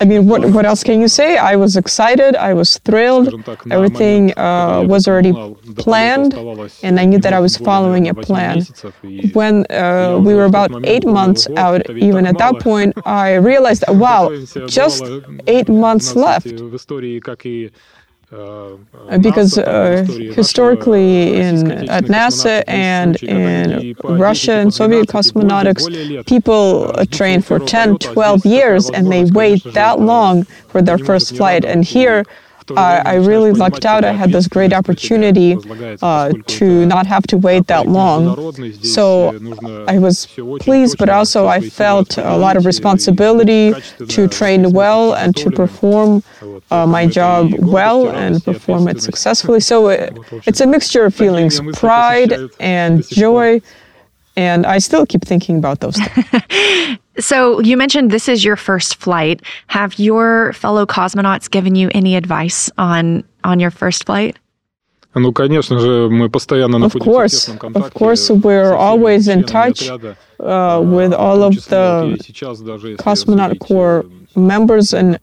I mean, what what else can you say? I was excited, I was thrilled, everything uh, was already planned, and I knew that I was following a plan. When uh, we were about eight months out, even at that point, I realized, wow, just eight months left. Because uh, historically in at NASA and in Russia and Soviet cosmonautics, people train for ten, twelve years, and they wait that long for their first flight. And here, I, I really lucked out. I had this great opportunity uh, to not have to wait that long. So I was pleased, but also I felt a lot of responsibility to train well and to perform uh, my job well and perform it successfully. So it, it's a mixture of feelings, pride and joy, and I still keep thinking about those things. So you mentioned this is your first flight. Have your fellow cosmonauts given you any advice on, on your first flight? Of course, of course, we're always in touch uh, with all of the Cosmonaut Corps members, and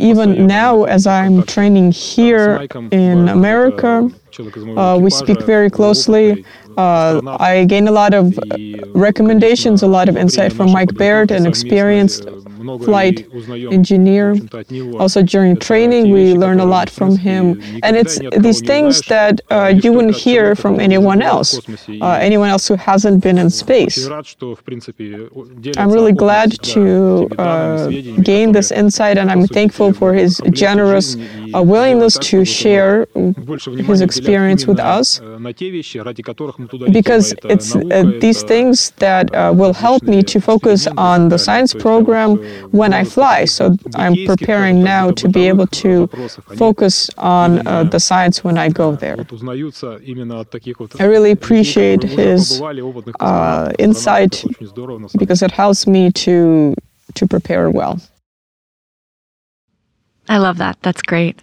even now, as I'm training here in America, uh, we speak very closely. Uh, I gain a lot of recommendations, a lot of insight from Mike Barratt, an experienced flight engineer. Also during training, we learn a lot from him. And it's these things that uh, you wouldn't hear from anyone else, uh, anyone else who hasn't been in space. I'm really glad to uh, gain this insight, and I'm thankful for his generous uh, willingness to share his experience with us, because it's uh, these things that uh, will help me to focus on the science program when I fly. So I'm preparing now to be able to focus on uh, the science when I go there. I really appreciate his uh, insight because it helps me to to prepare well. I love that. That's great.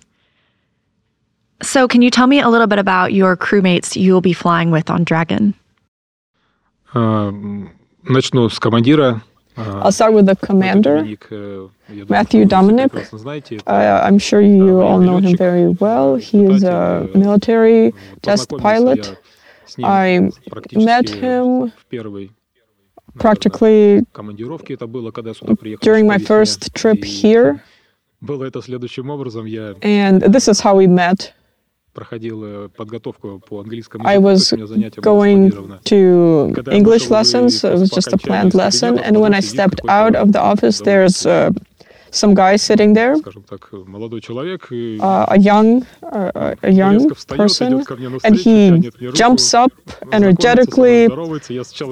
So can you tell me a little bit about your crewmates you'll be flying with on Dragon? Um, I'll start with the commander, Matthew Dominick. Uh, I'm sure you all know him very well. He is a military test pilot. I met him practically during my first trip here. And this is how we met. I was going to English lessons. It was just a planned lesson. And when I stepped out of the office, there's uh, some guy sitting there, uh, a young, uh, a young person, and he jumps up energetically,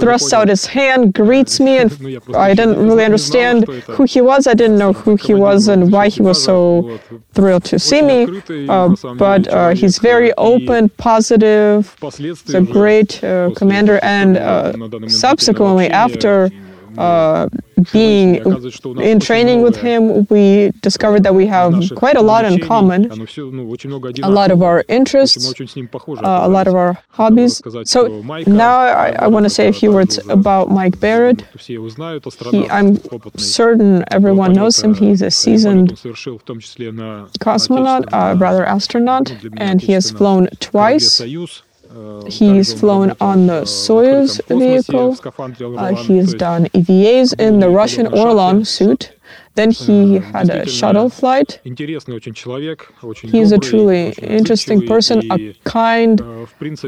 thrusts out his hand, greets me, and I didn't really understand who he was. I didn't know who he was and why he was so thrilled to see me, uh, but uh, he's very open, positive, he's a great uh, commander, and uh, subsequently after Uh, being in training with him, we discovered that we have quite a lot in common, a lot of our interests, uh, a lot of our hobbies. So now I, I want to say a few words about Mike Barratt. He, I'm certain everyone knows him. He's a seasoned cosmonaut, uh, rather astronaut, and he has flown twice. He's flown on the Soyuz vehicle, uh, he's done E V As in the Russian Orlon suit, then he had a shuttle flight. He's a truly interesting person, a kind,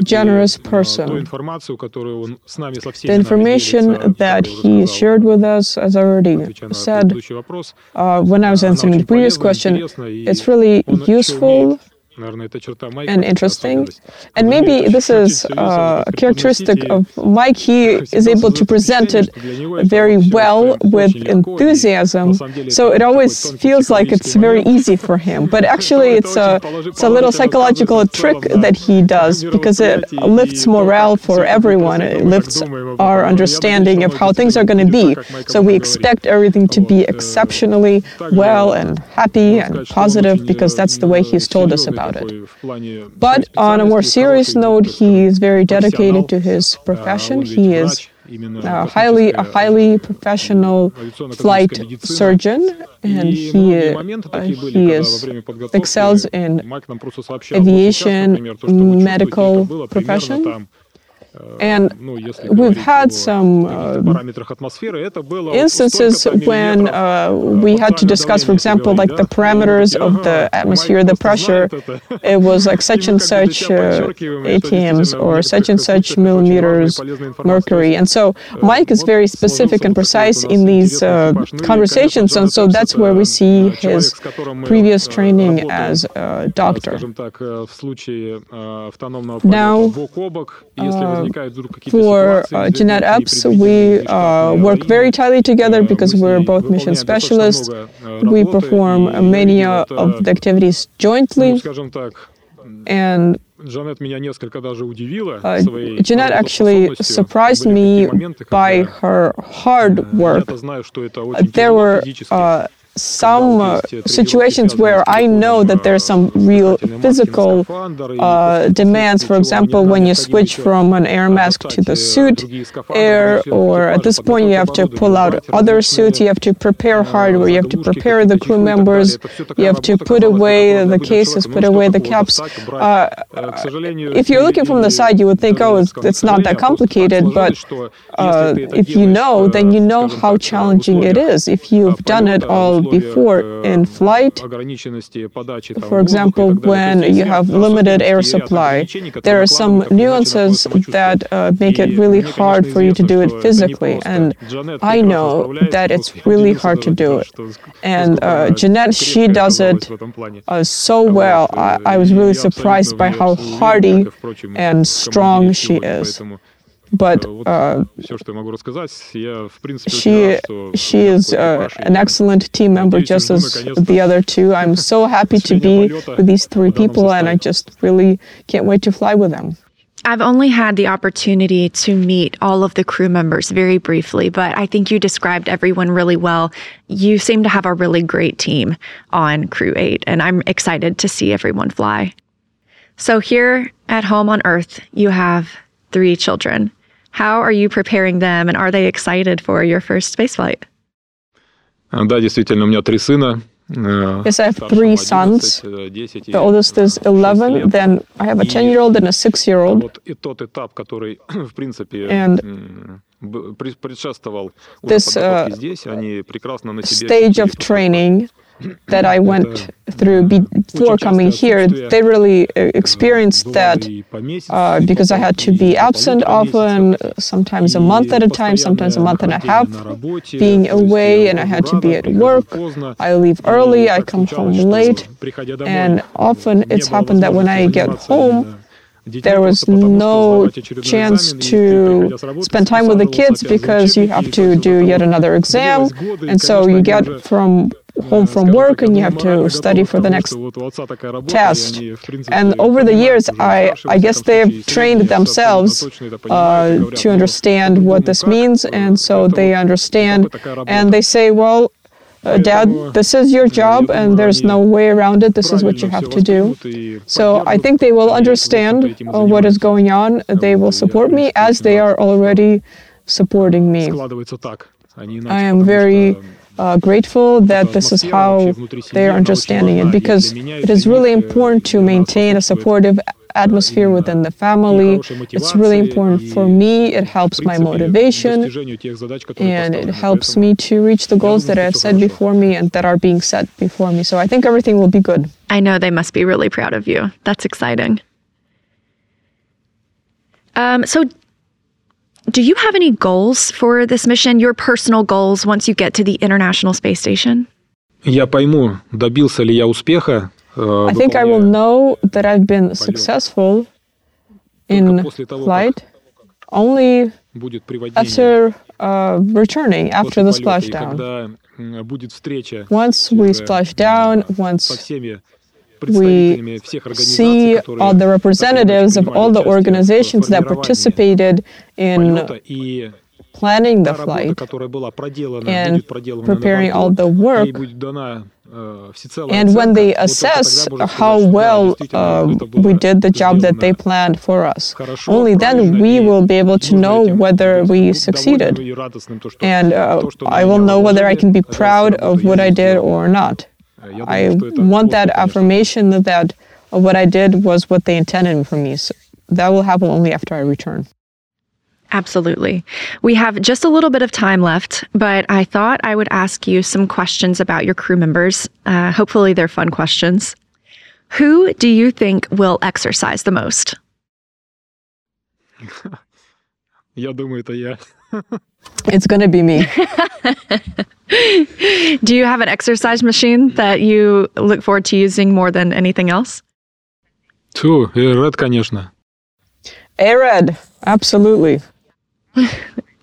generous person. The information that he shared with us, as I already said, uh, when I was answering the previous question, it's really useful and interesting. And maybe this is uh, a characteristic of Mike. He is able to present it very well with enthusiasm, so it always feels like it's very easy for him. But actually, it's a, it's a little psychological trick that he does, because it lifts morale for everyone. It lifts our understanding of how things are going to be. So we expect everything to be exceptionally well and happy and positive, because that's the way he's told us about it. But on a more serious note, he is very dedicated to his profession. He is a highly, a highly professional flight surgeon, and he, uh, he is, excels in aviation, medical profession. And we've had some uh, instances when uh, we had to discuss, for example, like the parameters of the atmosphere, the pressure. It was like such and such uh, A T Ms or such and such millimeters mercury. And so Mike is very specific and precise in these uh, conversations, and so that's where we see his previous training as a doctor. Now, uh, for uh, Jeanette Epps, we uh, work very tightly together because we're both mission specialists. We perform many uh, of the activities jointly, and Uh, Jeanette actually surprised me by her hard work. There were uh, some uh, situations where I know that there are some real physical uh, demands. For example, when you switch from an air mask to the suit air, or at this point you have to pull out other suits, you have to prepare hardware, you have to prepare the crew members, you have to put away the cases, put away the caps. Uh, if you're looking from the side, you would think, oh, it's, it's not that complicated, but uh, if you know, then you know how challenging it is. If you've done it all before in flight, for example, when you have limited air supply, there are some nuances that uh, make it really hard for you to do it physically, and I know that it's really hard to do it. And uh, Jeanette, she does it uh, so well. I, I was really surprised by how hardy and strong she is. But uh, she, she is uh, an excellent team member, just as the other two. I'm so happy to be with these three people, and I just really can't wait to fly with them. I've only had the opportunity to meet all of the crew members very briefly, but I think you described everyone really well. You seem to have a really great team on Crew eight, and I'm excited to see everyone fly. So here at home on Earth, you have three children. How are you preparing them, and are they excited for your first spaceflight? Yes, I have three sons. The oldest is eleven, then I have a ten-year-old and a six-year-old. And this uh, stage of training that I went through before coming here, they really experienced that uh, because I had to be absent often, sometimes a month at a time, sometimes a month and a half, being away, and I had to be at work. I leave early, I come home late, and often it's happened that when I get home, there was no chance to spend time with the kids because you have to do yet another exam, and so you get from home from work and you have to study for the next test. And over the years, I, I guess they've trained themselves uh, to understand what this means, and so they understand, and they say, well, Uh, Dad, this is your job, and there's no way around it. This is what you have to do. So I think they will understand uh, what is going on. They will support me as they are already supporting me. I am very uh, grateful that this is how they are understanding it, because it is really important to maintain a supportive atmosphere within the family. It's really important for me. It helps my motivation, and it helps me to reach the goals that I have set before me and that are being set before me. So I think everything will be good. I know they must be really proud of you. That's exciting. Um, so do you have any goals for this mission, your personal goals, once you get to the International Space Station? Я пойму, добился ли я успеха. I think I will know that I've been successful in flight only after uh, returning, after the splashdown. Once we splash down, once we see all the representatives of all the organizations that participated in planning the flight and preparing all the work, and when they assess how well uh, we did the job that they planned for us, only then we will be able to know whether we succeeded. And uh, I will know whether I can be proud of what I did or not. I want that affirmation that what I did was what they intended for me. So that will happen only after I return. Absolutely. We have just a little bit of time left, but I thought I would ask you some questions about your crew members. Uh, hopefully they're fun questions. Who do you think will exercise the most? It's going to be me. Do you have an exercise machine that you look forward to using more than anything else? Too, ARED, конечно. ARED, absolutely.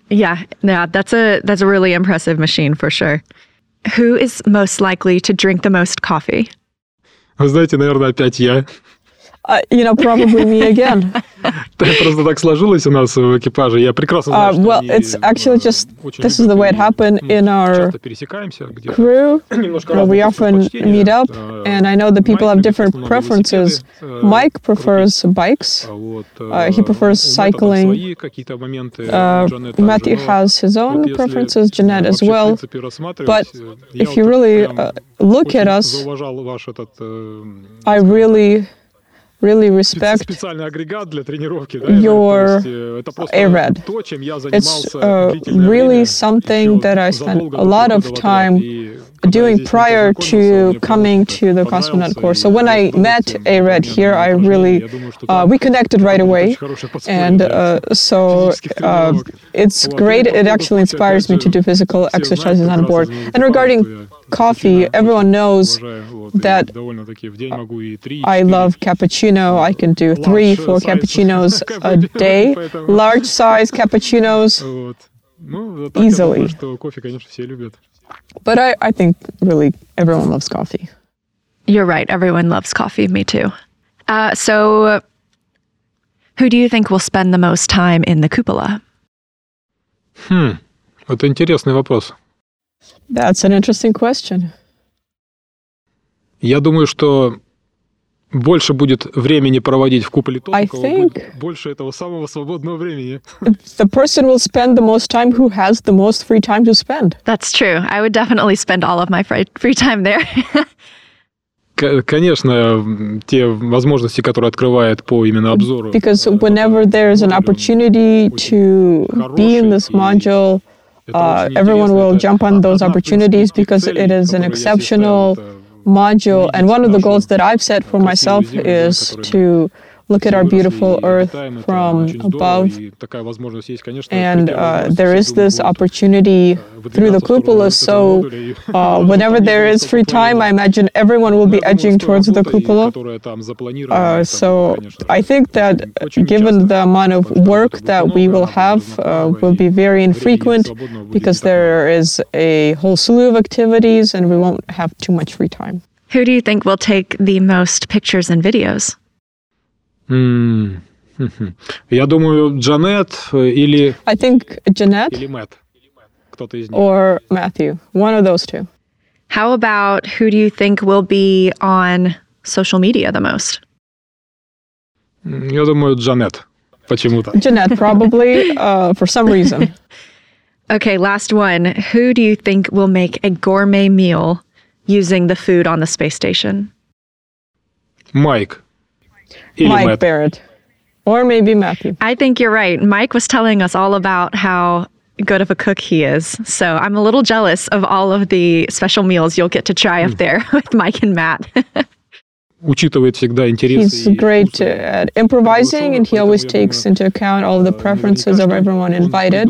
yeah, yeah, that's a that's a really impressive machine for sure. Who is most likely to drink the most coffee? Вы знаете, наверное, опять я. Uh, you know, probably me again. Просто так сложилось у нас в экипаже. Я прекрасно знаю, что well, it's actually just this is the way it happened in our crew. Well, we often meet up, and I know that people have different preferences. Mike prefers bikes. Uh, he prefers cycling. Uh, Matthew has his own preferences, Jeanette as well. But if you really uh, look at us, I really... really respect your ARED. It's uh, really something that I spent a lot of time doing prior to coming to the cosmonaut course. So when I met ARED here, I really, uh, we connected right away. And uh, so uh, it's great. It actually inspires me to do physical exercises on board. And regarding coffee, everyone knows that I love cappuccino. I can do three, four cappuccinos a day, large size cappuccinos easily. But I, I think really everyone loves coffee. You're right. Everyone loves coffee. Me too. Uh, so uh, who do you think will spend the most time in the cupola? Hmm. Это интересный вопрос. That's an interesting question. Я думаю, что больше будет времени проводить в куполе тот, у кого больше этого самого свободного времени. The person will spend the most time who has the most free time to spend. That's true. I would definitely spend all of my free time there. Конечно, те возможности, которые открывает по именно обзору. Because whenever there is an opportunity to be in this module, Uh, everyone will jump on those opportunities because it is an exceptional module. And one of the goals that I've set for myself is to look at our beautiful Earth from above. And uh, there is this opportunity through the cupola, so uh, whenever there is free time, I imagine everyone will be edging towards the cupola. Uh, so I think that given the amount of work that we will have, uh, will be very infrequent, because there is a whole slew of activities and we won't have too much free time. Who do you think will take the most pictures and videos? Mm. I think Jeanette or Matthew, one of those two. How about who do you think will be on social media the most? Jeanette, probably, uh, for some reason. Okay, last one. Who do you think will make a gourmet meal using the food on the space station? Mike. Mike Barratt. Or maybe Matthew. I think you're right. Mike was telling us all about how good of a cook he is. So I'm a little jealous of all of the special meals you'll get to try up there with Mike and Matt. He's great at improvising, and he always takes into account all the preferences of everyone invited.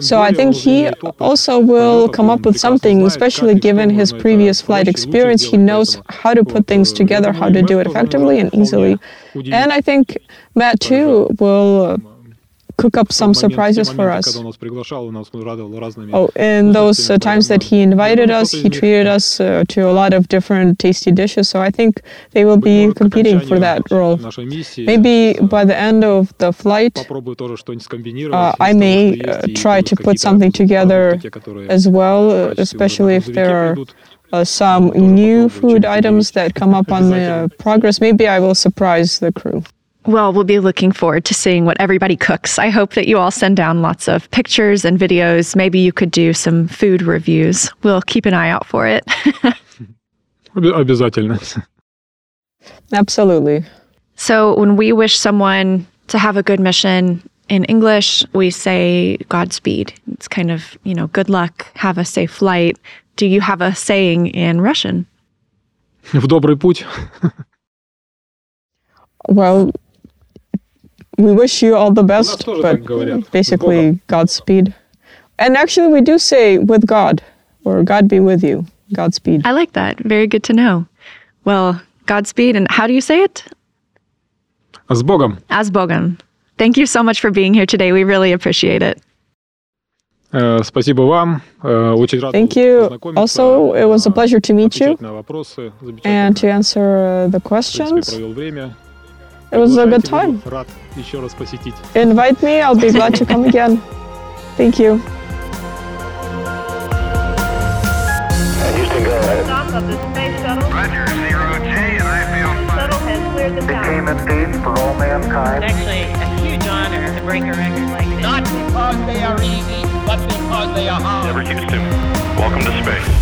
So I think he also will come up with something, especially given his previous flight experience. He knows how to put things together, how to do it effectively and easily. And I think Matt, too, will cook up some surprises for us. Oh, in those uh, times that he invited us, he treated us uh, to a lot of different tasty dishes, so I think they will be competing for that role. Maybe by the end of the flight, uh, I may uh, try to put something together as well, uh, especially if there are uh, some new food items that come up on the uh, progress. Maybe I will surprise the crew. Well, we'll be looking forward to seeing what everybody cooks. I hope that you all send down lots of pictures and videos. Maybe you could do some food reviews. We'll keep an eye out for it. Absolutely. So when we wish someone to have a good mission in English, we say Godspeed. It's kind of, you know, good luck, have a safe flight. Do you have a saying in Russian? В добрый путь. Well, we wish you all the best, but basically Godspeed. And actually we do say with God, or God be with you, Godspeed. I like that. Very good to know. Well, Godspeed, and how do you say it? С Богом. С Богом. Thank you so much for being here today. We really appreciate it. Спасибо вам. Очень рад познакомиться. Thank you. Also, it was a pleasure to meet you and to answer the questions. It was a good time. Invite me, I'll be glad to come again. Thank you. Houston, go ahead. Stop of the space shuttle. Roger, zero G, and I feel fine. Shuttle has cleared the tower. It came in peace for all mankind. It's actually a huge honor to break a record like this. Not because they are easy, but because they are hard. Never used to. Welcome to space.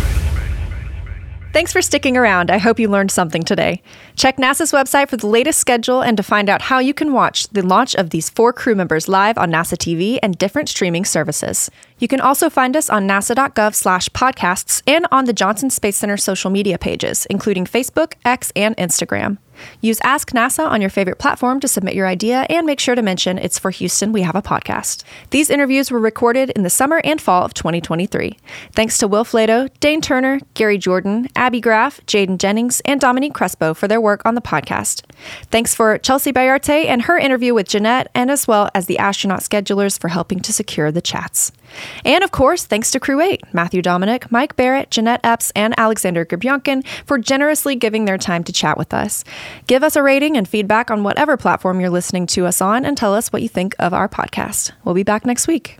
Thanks for sticking around. I hope you learned something today. Check NASA's website for the latest schedule and to find out how you can watch the launch of these four crew members live on NASA T V and different streaming services. You can also find us on nasa.gov slash podcasts and on the Johnson Space Center social media pages, including Facebook, X, and Instagram. Use Ask NASA on your favorite platform to submit your idea, and make sure to mention It's for Houston, We Have a Podcast. These interviews were recorded in the summer and fall of twenty twenty-three. Thanks to Will Flato, Dane Turner, Gary Jordan, Abby Graff, Jaden Jennings, and Dominique Crespo for their work on the podcast. Thanks for Chelsea Bayarte and her interview with Jeanette, and as well as the astronaut schedulers for helping to secure the chats. And of course, thanks to Crew eight, Matthew Dominick, Mike Barratt, Jeanette Epps, and Alexander Grebenkin for generously giving their time to chat with us. Give us a rating and feedback on whatever platform you're listening to us on, and tell us what you think of our podcast. We'll be back next week.